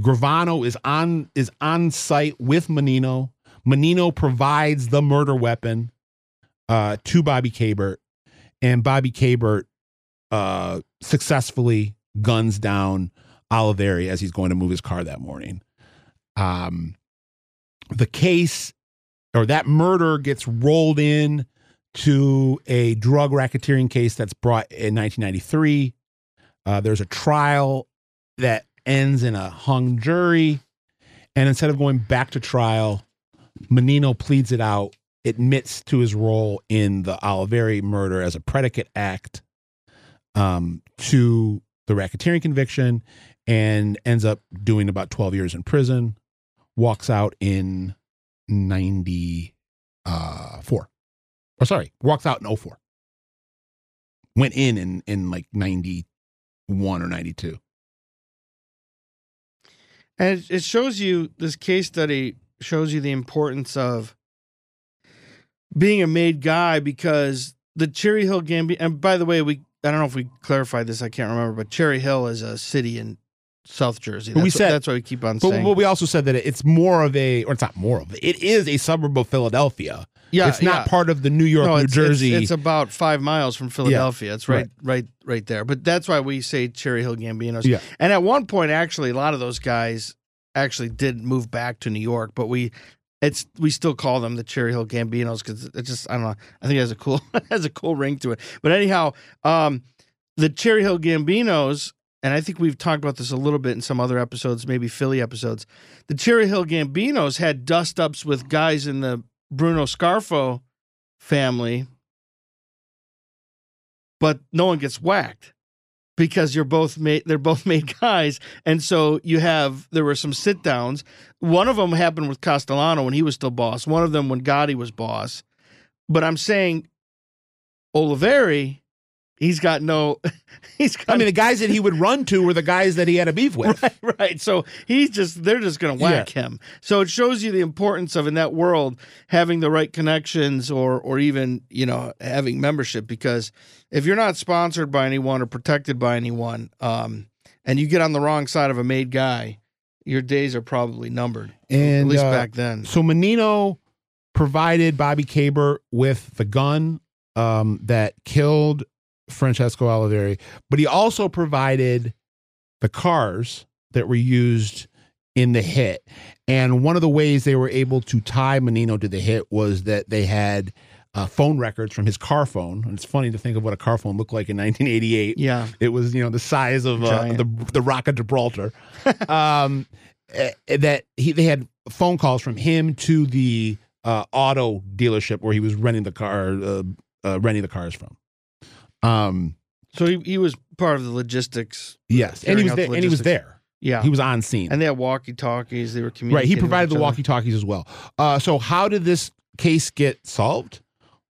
Gravano is on is on site with Mannino. Mannino provides the murder weapon uh, to Bobby Cabert, and Bobby Cabert uh, successfully guns down Oliveri as he's going to move his car that morning. Um, the case or that murder gets rolled in to a drug racketeering case that's brought in nineteen ninety-three. Uh, there's a trial that ends in a hung jury. And instead of going back to trial, Mannino pleads it out, admits to his role in the Oliveri murder as a predicate act um, to the racketeering conviction, and ends up doing about twelve years in prison, walks out in ninety-four. Or sorry, walks out in oh four. Went in in, in like ninety-one or ninety-two. And it shows you, this case study shows you the importance of being a made guy, because the Cherry Hill Gambinos, and by the way, we I don't know if we clarified this, I can't remember, but Cherry Hill is a city in South Jersey. That's, we said, what, that's why we keep on but, saying. But we also said that it's more of a, or it's not more of, it is a suburb of Philadelphia. Yeah, it's not yeah. part of the New York, no, New Jersey. It's, it's about five miles from Philadelphia. Yeah. It's right, right, right, right there. But that's why we say Cherry Hill Gambinos. Yeah. And at one point, actually, a lot of those guys actually did move back to New York, but we, it's we still call them the Cherry Hill Gambinos because it just, I don't know. I think it has a cool has a cool ring to it. But anyhow, um, the Cherry Hill Gambinos. And I think we've talked about this a little bit in some other episodes, maybe Philly episodes. The Cherry Hill Gambinos had dust-ups with guys in the Bruno Scarfo family, but no one gets whacked because you're both made, they're both made guys. And so you have, there were some sit-downs. One of them happened with Castellano when he was still boss. One of them when Gotti was boss. But I'm saying Oliveri... He's got no. He's. Got, I mean, the guys that he would run to were the guys that he had a beef with. Right, right. So he's just. They're just going to whack yeah. him. So it shows you the importance of in that world having the right connections, or or even you know having membership. Because if you're not sponsored by anyone or protected by anyone, um, and you get on the wrong side of a made guy, your days are probably numbered. And at least uh, back then. So Mannino provided Bobby Caber with the gun um, that killed Francesco Oliveri, but he also provided the cars that were used in the hit. And one of the ways they were able to tie Mannino to the hit was that they had uh, phone records from his car phone. And it's funny to think of what a car phone looked like in nineteen eighty-eight. Yeah. It was, you know, the size of uh, the, the Rock of Gibraltar. um, that he, they had phone calls from him to the uh, auto dealership where he was renting the car, uh, uh, renting the cars from. Um, so he, he was part of the logistics. Yes. And he was there, the and he was there. Yeah. He was on scene. And they had walkie-talkies. They were communicating. Right. He provided the walkie-talkies as well. Uh, so how did this case get solved?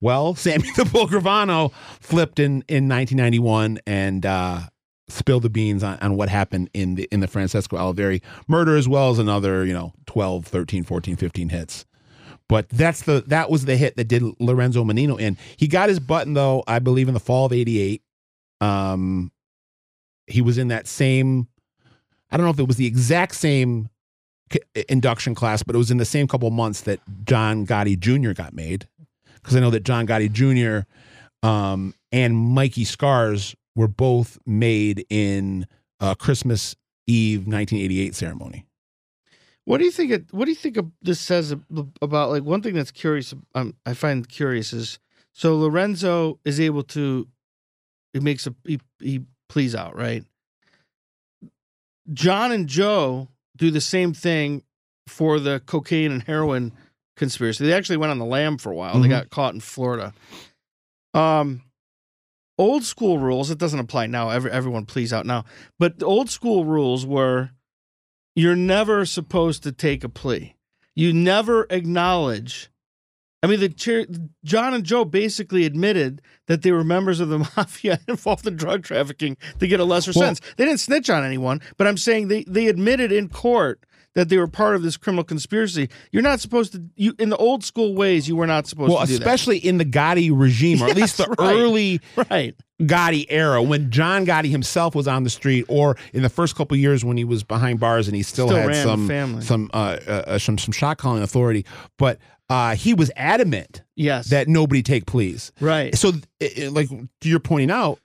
Well, Sammy the Bull Gravano flipped in, in nineteen ninety-one and uh, spilled the beans on, on what happened in the in the Francesco Oliveri murder, as well as another, you know, twelve, thirteen, fourteen, fifteen hits. But that's the that was the hit that did Lorenzo Mannino in. He got his button, though, I believe, in the fall of eighty-eight. Um, he was in that same, I don't know if it was the exact same induction class, but it was in the same couple months that John Gotti Junior got made. Because I know that John Gotti Junior um, and Mikey Scars were both made in uh, Christmas Eve nineteen eighty-eight ceremony. What do you think? It, what do you think this says about, like, one thing that's curious? Um, I find curious is so Lorenzo is able to, he makes a he, he pleas out, right? John and Joe do the same thing for the cocaine and heroin conspiracy. They actually went on the lam for a while. Mm-hmm. They got caught in Florida. Um, old school rules. It doesn't apply now. Every, everyone pleas out now, but the old school rules were, you're never supposed to take a plea. You never acknowledge. I mean, the John and Joe basically admitted that they were members of the mafia involved in drug trafficking to get a lesser well, sentence. They didn't snitch on anyone, but I'm saying they, they admitted in court that they were part of this criminal conspiracy. You're not supposed to, you in the old school ways, you were not supposed well, to do that. Well, especially in the Gotti regime, or yes, at least the right, early right. Gotti era, when John Gotti himself was on the street, or in the first couple of years when he was behind bars and he still, still had some some, uh, uh, some some shot calling authority, but uh, he was adamant yes. that nobody take pleas. Right. So, it, like you're pointing out,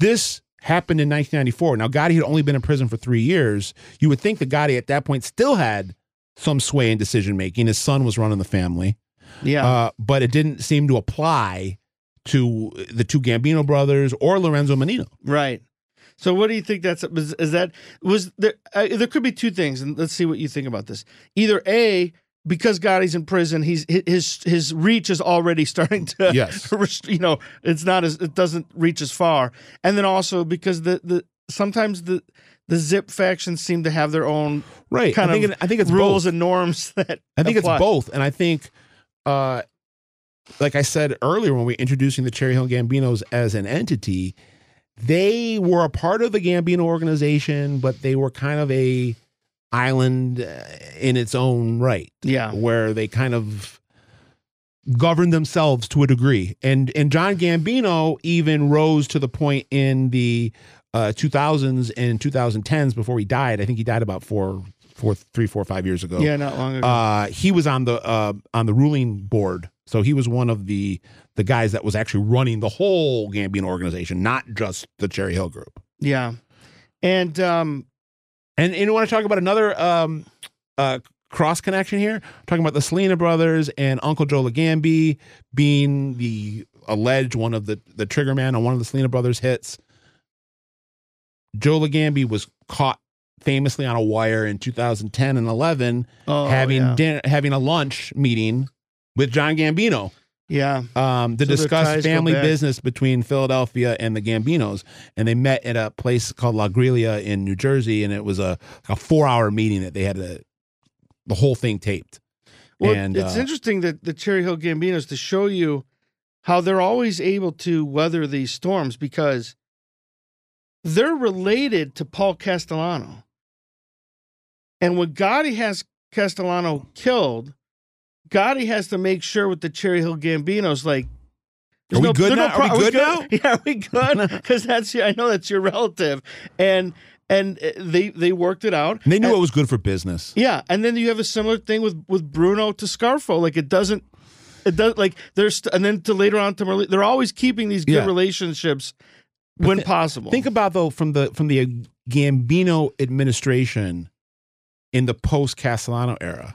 this happened in nineteen ninety-four. Now, Gotti had only been in prison for three years. You would think that Gotti at that point still had some sway in decision making. His son was running the family. Yeah, uh, but it didn't seem to apply to the two Gambino brothers or Lorenzo Mannino. Right. So what do you think that's, is, is that, was there, uh, there could be two things, and let's see what you think about this. Either A, because Gotti's in prison, he's his his reach is already starting to, yes. you know, it's not as, it doesn't reach as far. And then also because the, the sometimes the the Zip factions seem to have their own right. kind I think of it, I think it's rules both. and norms that I think apply. It's both. And I think, uh, like I said earlier, when we were introducing the Cherry Hill Gambinos as an entity, they were a part of the Gambino organization, but they were kind of a island in its own right. Yeah. Where they kind of governed themselves to a degree. And and John Gambino even rose to the point in the uh, two thousands and twenty tens before he died. I think he died about four, four, three, four, five years ago. Yeah, not long ago. Uh, he was on the uh, on the ruling board, so he was one of the the guys that was actually running the whole Gambino organization, not just the Cherry Hill group. Yeah, and um, and and I want to talk about another um, uh. cross connection here. I'm talking about the Sollena brothers and Uncle Joe Ligambi being the alleged one of the the trigger man on one of the Sollena brothers hits. Joe Ligambi was caught famously on a wire in two thousand ten and eleven oh, having yeah. dinner, having a lunch meeting with John Gambino. Yeah, um, to so discuss family business between Philadelphia and the Gambinos, and they met at a place called La Griglia in New Jersey, and it was a a four hour meeting that they had to. The whole thing taped. Well, and, it's uh, interesting that the Cherry Hill Gambinos, to show you how they're always able to weather these storms, because they're related to Paul Castellano. And when Gotti has Castellano killed, Gotti has to make sure with the Cherry Hill Gambinos, like, are we, no, good no pro- are we good now? Are we good now? Yeah, are we good? Because that's I know that's your relative. And And they they worked it out. And they knew and, it was good for business. Yeah, and then you have a similar thing with, with Bruno to Scarfo. Like it doesn't, it does like there's and then to later on to Merlino, they're always keeping these good yeah. relationships but when th- possible. Think about though from the from the Gambino administration in the post Castellano era,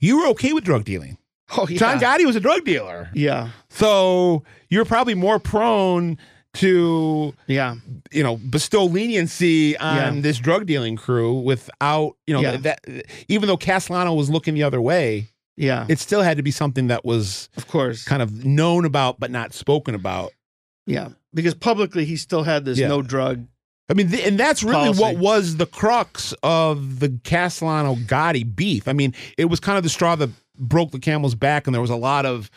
you were okay with drug dealing. Oh, yeah. John Gotti was a drug dealer. Yeah, so you're probably more prone to yeah, you know, bestow leniency on yeah. this drug dealing crew without you know yeah. that, that even though Castellano was looking the other way, yeah, it still had to be something that was of course kind of known about but not spoken about. Yeah, because publicly he still had this yeah. no drug. I mean, th- and that's really policy. What was the crux of the Castellano Gotti beef. I mean, it was kind of the straw that broke the camel's back, and there was a lot of.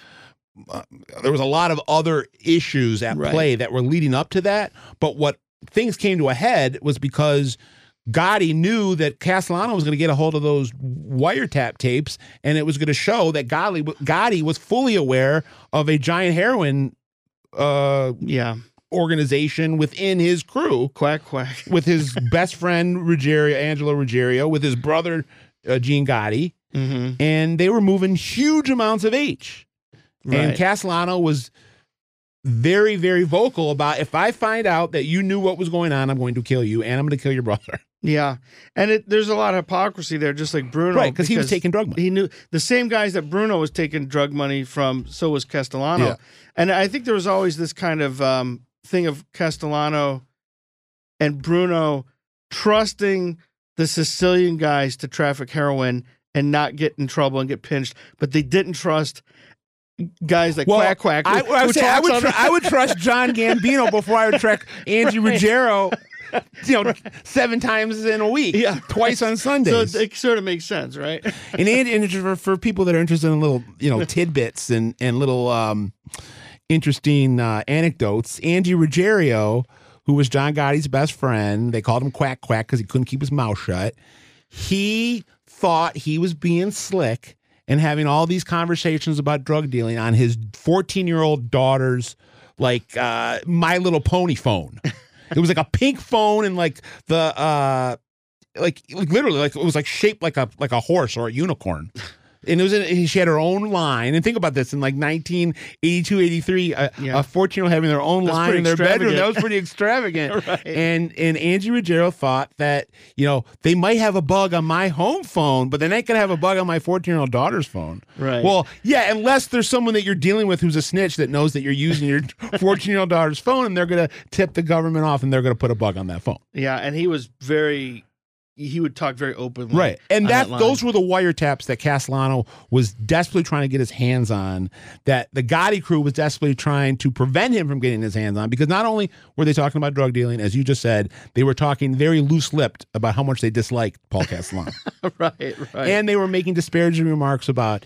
Uh, there was a lot of other issues at right. play that were leading up to that, but what things came to a head was because Gotti knew that Castellano was going to get a hold of those wiretap tapes, and it was going to show that Gotti, Gotti was fully aware of a giant heroin uh, yeah. organization within his crew. Quack, quack. With his best friend, Ruggiero, Angelo Ruggiero, with his brother, uh, Gene Gotti, mm-hmm. and they were moving huge amounts of H. Right. And Castellano was very, very vocal about, if I find out that you knew what was going on, I'm going to kill you, and I'm going to kill your brother. Yeah, and it, there's a lot of hypocrisy there, just like Bruno. Right, because he was taking drug money. He knew the same guys that Bruno was taking drug money from, so was Castellano. Yeah. And I think there was always this kind of um, thing of Castellano and Bruno trusting the Sicilian guys to traffic heroin and not get in trouble and get pinched, but they didn't trust guys like well, Quack Quack. I, I, would, say, I, would, tr- I would trust John Gambino before I would track Angie right. Ruggiero, you know, right. seven times in a week, yeah, twice on Sundays. So it, it sort of makes sense, right? and and, and for, for people that are interested in little, you know, tidbits and and little um, interesting uh, anecdotes, Angie Ruggiero, who was John Gotti's best friend, they called him Quack Quack because he couldn't keep his mouth shut. He thought he was being slick and having all these conversations about drug dealing on his fourteen-year-old daughter's, like, uh, My Little Pony phone. It was like a pink phone and, like, the, uh, like, like, literally, like, it was, like, shaped like a like a horse or a unicorn. And it was in, she had her own line. And think about this, in, like, nineteen eighty-two, eighty-three, a, yeah. a fourteen-year-old having their own That's line in their bedroom. That was pretty extravagant. Right. And and Angie Ruggiero thought that, you know, they might have a bug on my home phone, but they're not going to have a bug on my fourteen-year-old daughter's phone. Right. Well, yeah, unless there's someone that you're dealing with who's a snitch that knows that you're using your fourteen-year-old daughter's phone, and they're going to tip the government off, and they're going to put a bug on that phone. Yeah, and he was very... He would talk very openly. Right. And that, that those were the wiretaps that Castellano was desperately trying to get his hands on, that the Gotti crew was desperately trying to prevent him from getting his hands on, because not only were they talking about drug dealing, as you just said, they were talking very loose-lipped about how much they disliked Paul Castellano. Right, right. And they were making disparaging remarks about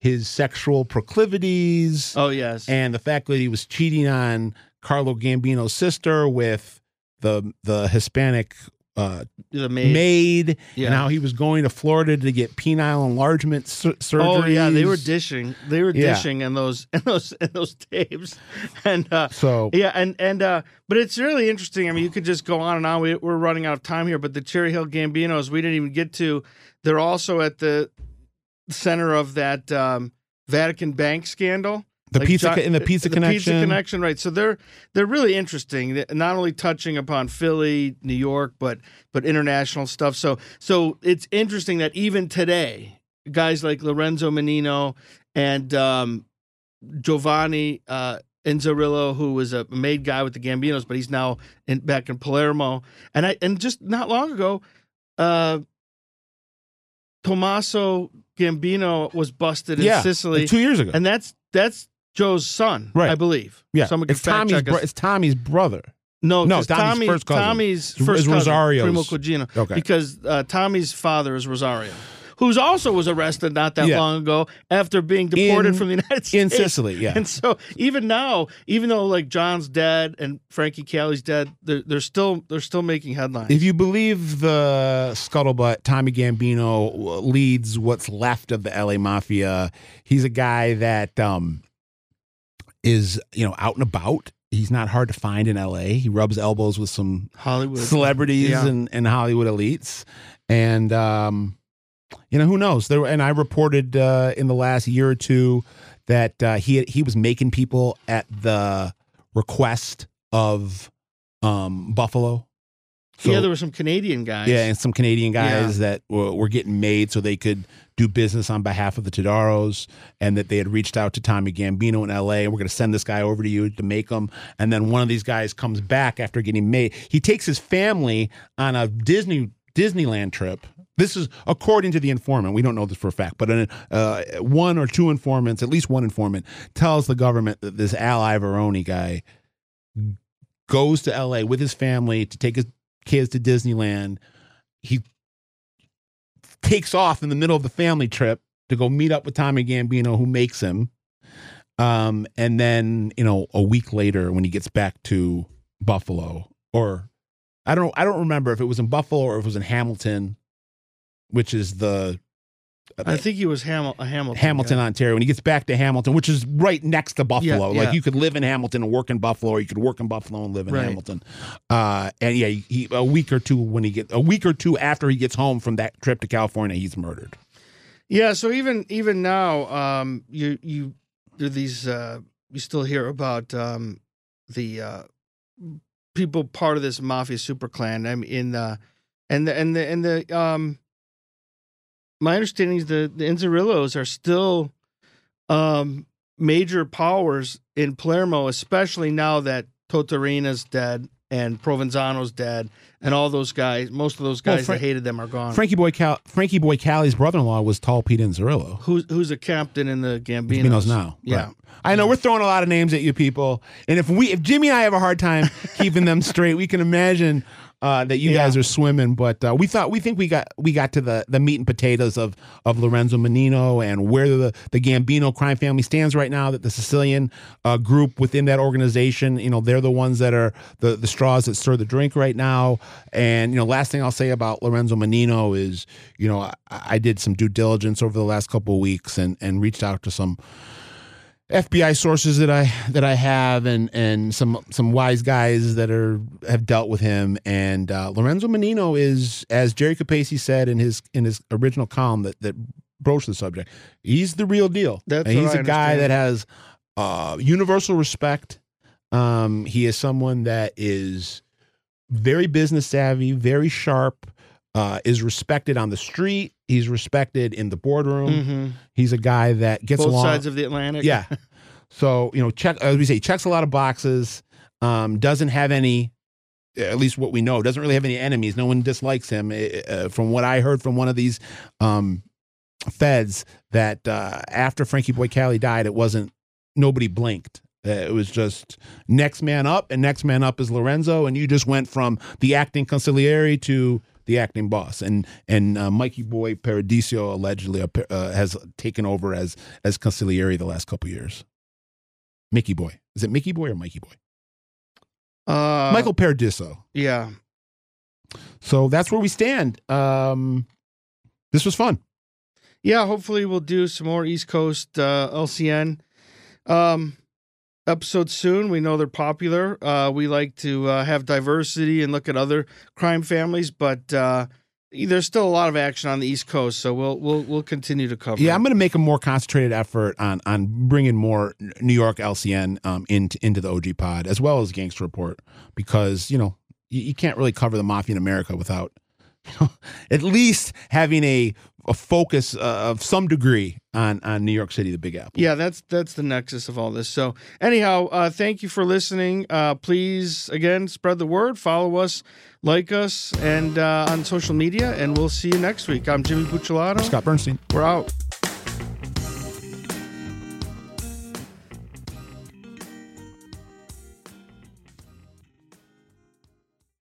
his sexual proclivities. Oh, yes. And the fact that he was cheating on Carlo Gambino's sister with the the Hispanic uh, the maid, maid yeah. and how he was going to Florida to get penile enlargement sur surgery. Oh yeah, they were dishing, they were yeah. dishing in those in those in those tapes, and uh, so yeah, and and uh, but it's really interesting. I mean, you could just go on and on. We, we're running out of time here, but the Cherry Hill Gambinos we didn't even get to. They're also at the center of that um, Vatican Bank scandal. The like pizza in the pizza the connection, pizza connection, right? So they're they're really interesting, not only touching upon Philly, New York, but but international stuff. So so it's interesting that even today, guys like Lorenzo Mannino and um, Giovanni uh, Inzarillo, who was a maid guy with the Gambinos, but he's now in, back in Palermo, and I and just not long ago, uh, Tommaso Gambino was busted in yeah, Sicily two years ago, and that's that's. Joe's son, right. I believe. Yeah, Someone it's, Tommy's it's Tommy's brother. No, no, Tommy's Tommy, first cousin. Tommy's it's, first cousin, Primo Cugino, okay. because uh, Tommy's father is Rosario, who also was arrested not that yeah. long ago after being deported in, from the United States. In Sicily, yeah. And so even now, even though like John's dead and Frankie Cali's dead, they're, they're still they're still making headlines. If you believe the scuttlebutt, Tommy Gambino leads what's left of the L A Mafia. He's a guy that. Um, is, you know, out and about. He's not hard to find in L A. He rubs elbows with some Hollywood celebrities yeah. and, and Hollywood elites. And, um, you know, who knows? There, and I reported uh, in the last year or two that uh, he, he was making people at the request of um, Buffalo. So, yeah, there were some Canadian guys. Yeah, and some Canadian guys yeah. that were, were getting made so they could do business on behalf of the Todaros, and that they had reached out to Tommy Gambino in L A and we're going to send this guy over to you to make him. And then one of these guys comes back after getting made. He takes his family on a Disney Disneyland trip. This is according to the informant. We don't know this for a fact, but an, uh, one or two informants, at least one informant, tells the government that this Al Ivoroni guy goes to L A with his family to take his kids to Disneyland. He takes off in the middle of the family trip to go meet up with Tommy Gambino, who makes him. Um, and then, you know, a week later when he gets back to Buffalo, or I don't I don't remember if it was in Buffalo or if it was in Hamilton, which is the I think he was Hamil Hamilton, Hamilton, yeah. Ontario. When he gets back to Hamilton, which is right next to Buffalo, yeah, like yeah. you could live in Hamilton and work in Buffalo, or you could work in Buffalo and live in right. Hamilton. Uh, and yeah, he, a week or two when he get a week or two after he gets home from that trip to California, he's murdered. Yeah. So even even now, um, you you there these uh, you still hear about um, the uh, people part of this mafia superclan. I mean, in the and the and the and the. Um, My understanding is the, the Inzarillos are still um, major powers in Palermo, especially now that Totò Riina's dead and Provenzano's dead, and all those guys, most of those guys well, that hated them are gone. Frankie Boy Cal Frankie Boy Cali's brother-in-law was Tall Pete Inzarillo. Who's, who's a captain in the Gambinos. Gambinos now. Yeah. Right. I know yeah. we're throwing a lot of names at you people, and if we, if Jimmy and I have a hard time keeping them straight, we can imagine... Uh, that you yeah. guys are swimming, but uh, we thought we think we got we got to the the meat and potatoes of of Lorenzo Mannino and where the the Gambino crime family stands right now. That the Sicilian uh, group within that organization, you know, they're the ones that are the the straws that stir the drink right now. And you know, last thing I'll say about Lorenzo Mannino is, you know, I, I did some due diligence over the last couple of weeks and and reached out to some F B I sources that I that I have, and and some some wise guys that are have dealt with him. And uh, Lorenzo Mannino is, as Jerry Capeci said in his in his original column that that broached the subject, he's the real deal. That's and he's a guy that has uh, universal respect. Um, he is someone that is very business savvy, very sharp. Uh, is respected on the street. He's respected in the boardroom. Mm-hmm. He's a guy that gets both along. Sides of the Atlantic. Yeah. So, you know, check, as we say, checks a lot of boxes, um, doesn't have any, at least what we know, doesn't really have any enemies. No one dislikes him. Uh, from what I heard from one of these um, feds, that uh, after Frankie Boy Cali died, it wasn't, nobody blinked. It was just next man up, and next man up is Lorenzo, and you just went from the acting consigliere to the acting boss, and and uh, Mikey Boy Paradiso allegedly uh, has taken over as as consigliere the last couple years. Mickey Boy, is it Mickey Boy or Mikey Boy? Uh, Michael Paradiso. Yeah, So that's where we stand. Um, this was fun. Yeah, hopefully we'll do some more East Coast uh, L C N um, episodes soon. We know they're popular. Uh, we like to uh, have diversity and look at other crime families, but uh, there's still a lot of action on the East Coast, so we'll we'll we'll continue to cover. Yeah, it. I'm going to make a more concentrated effort on on bringing more New York L C N um, into into the O G pod as well as Gangster Report, because you know you, you can't really cover the mafia in America without. At least having a a focus uh, of some degree on on New York City, the Big Apple. Yeah, that's that's the nexus of all this. So anyhow, uh, thank you for listening. Uh, please, again, spread the word, follow us, like us, and uh, on social media, and we'll see you next week. I'm Jimmy Bucciolotto. Scott Bernstein. We're out.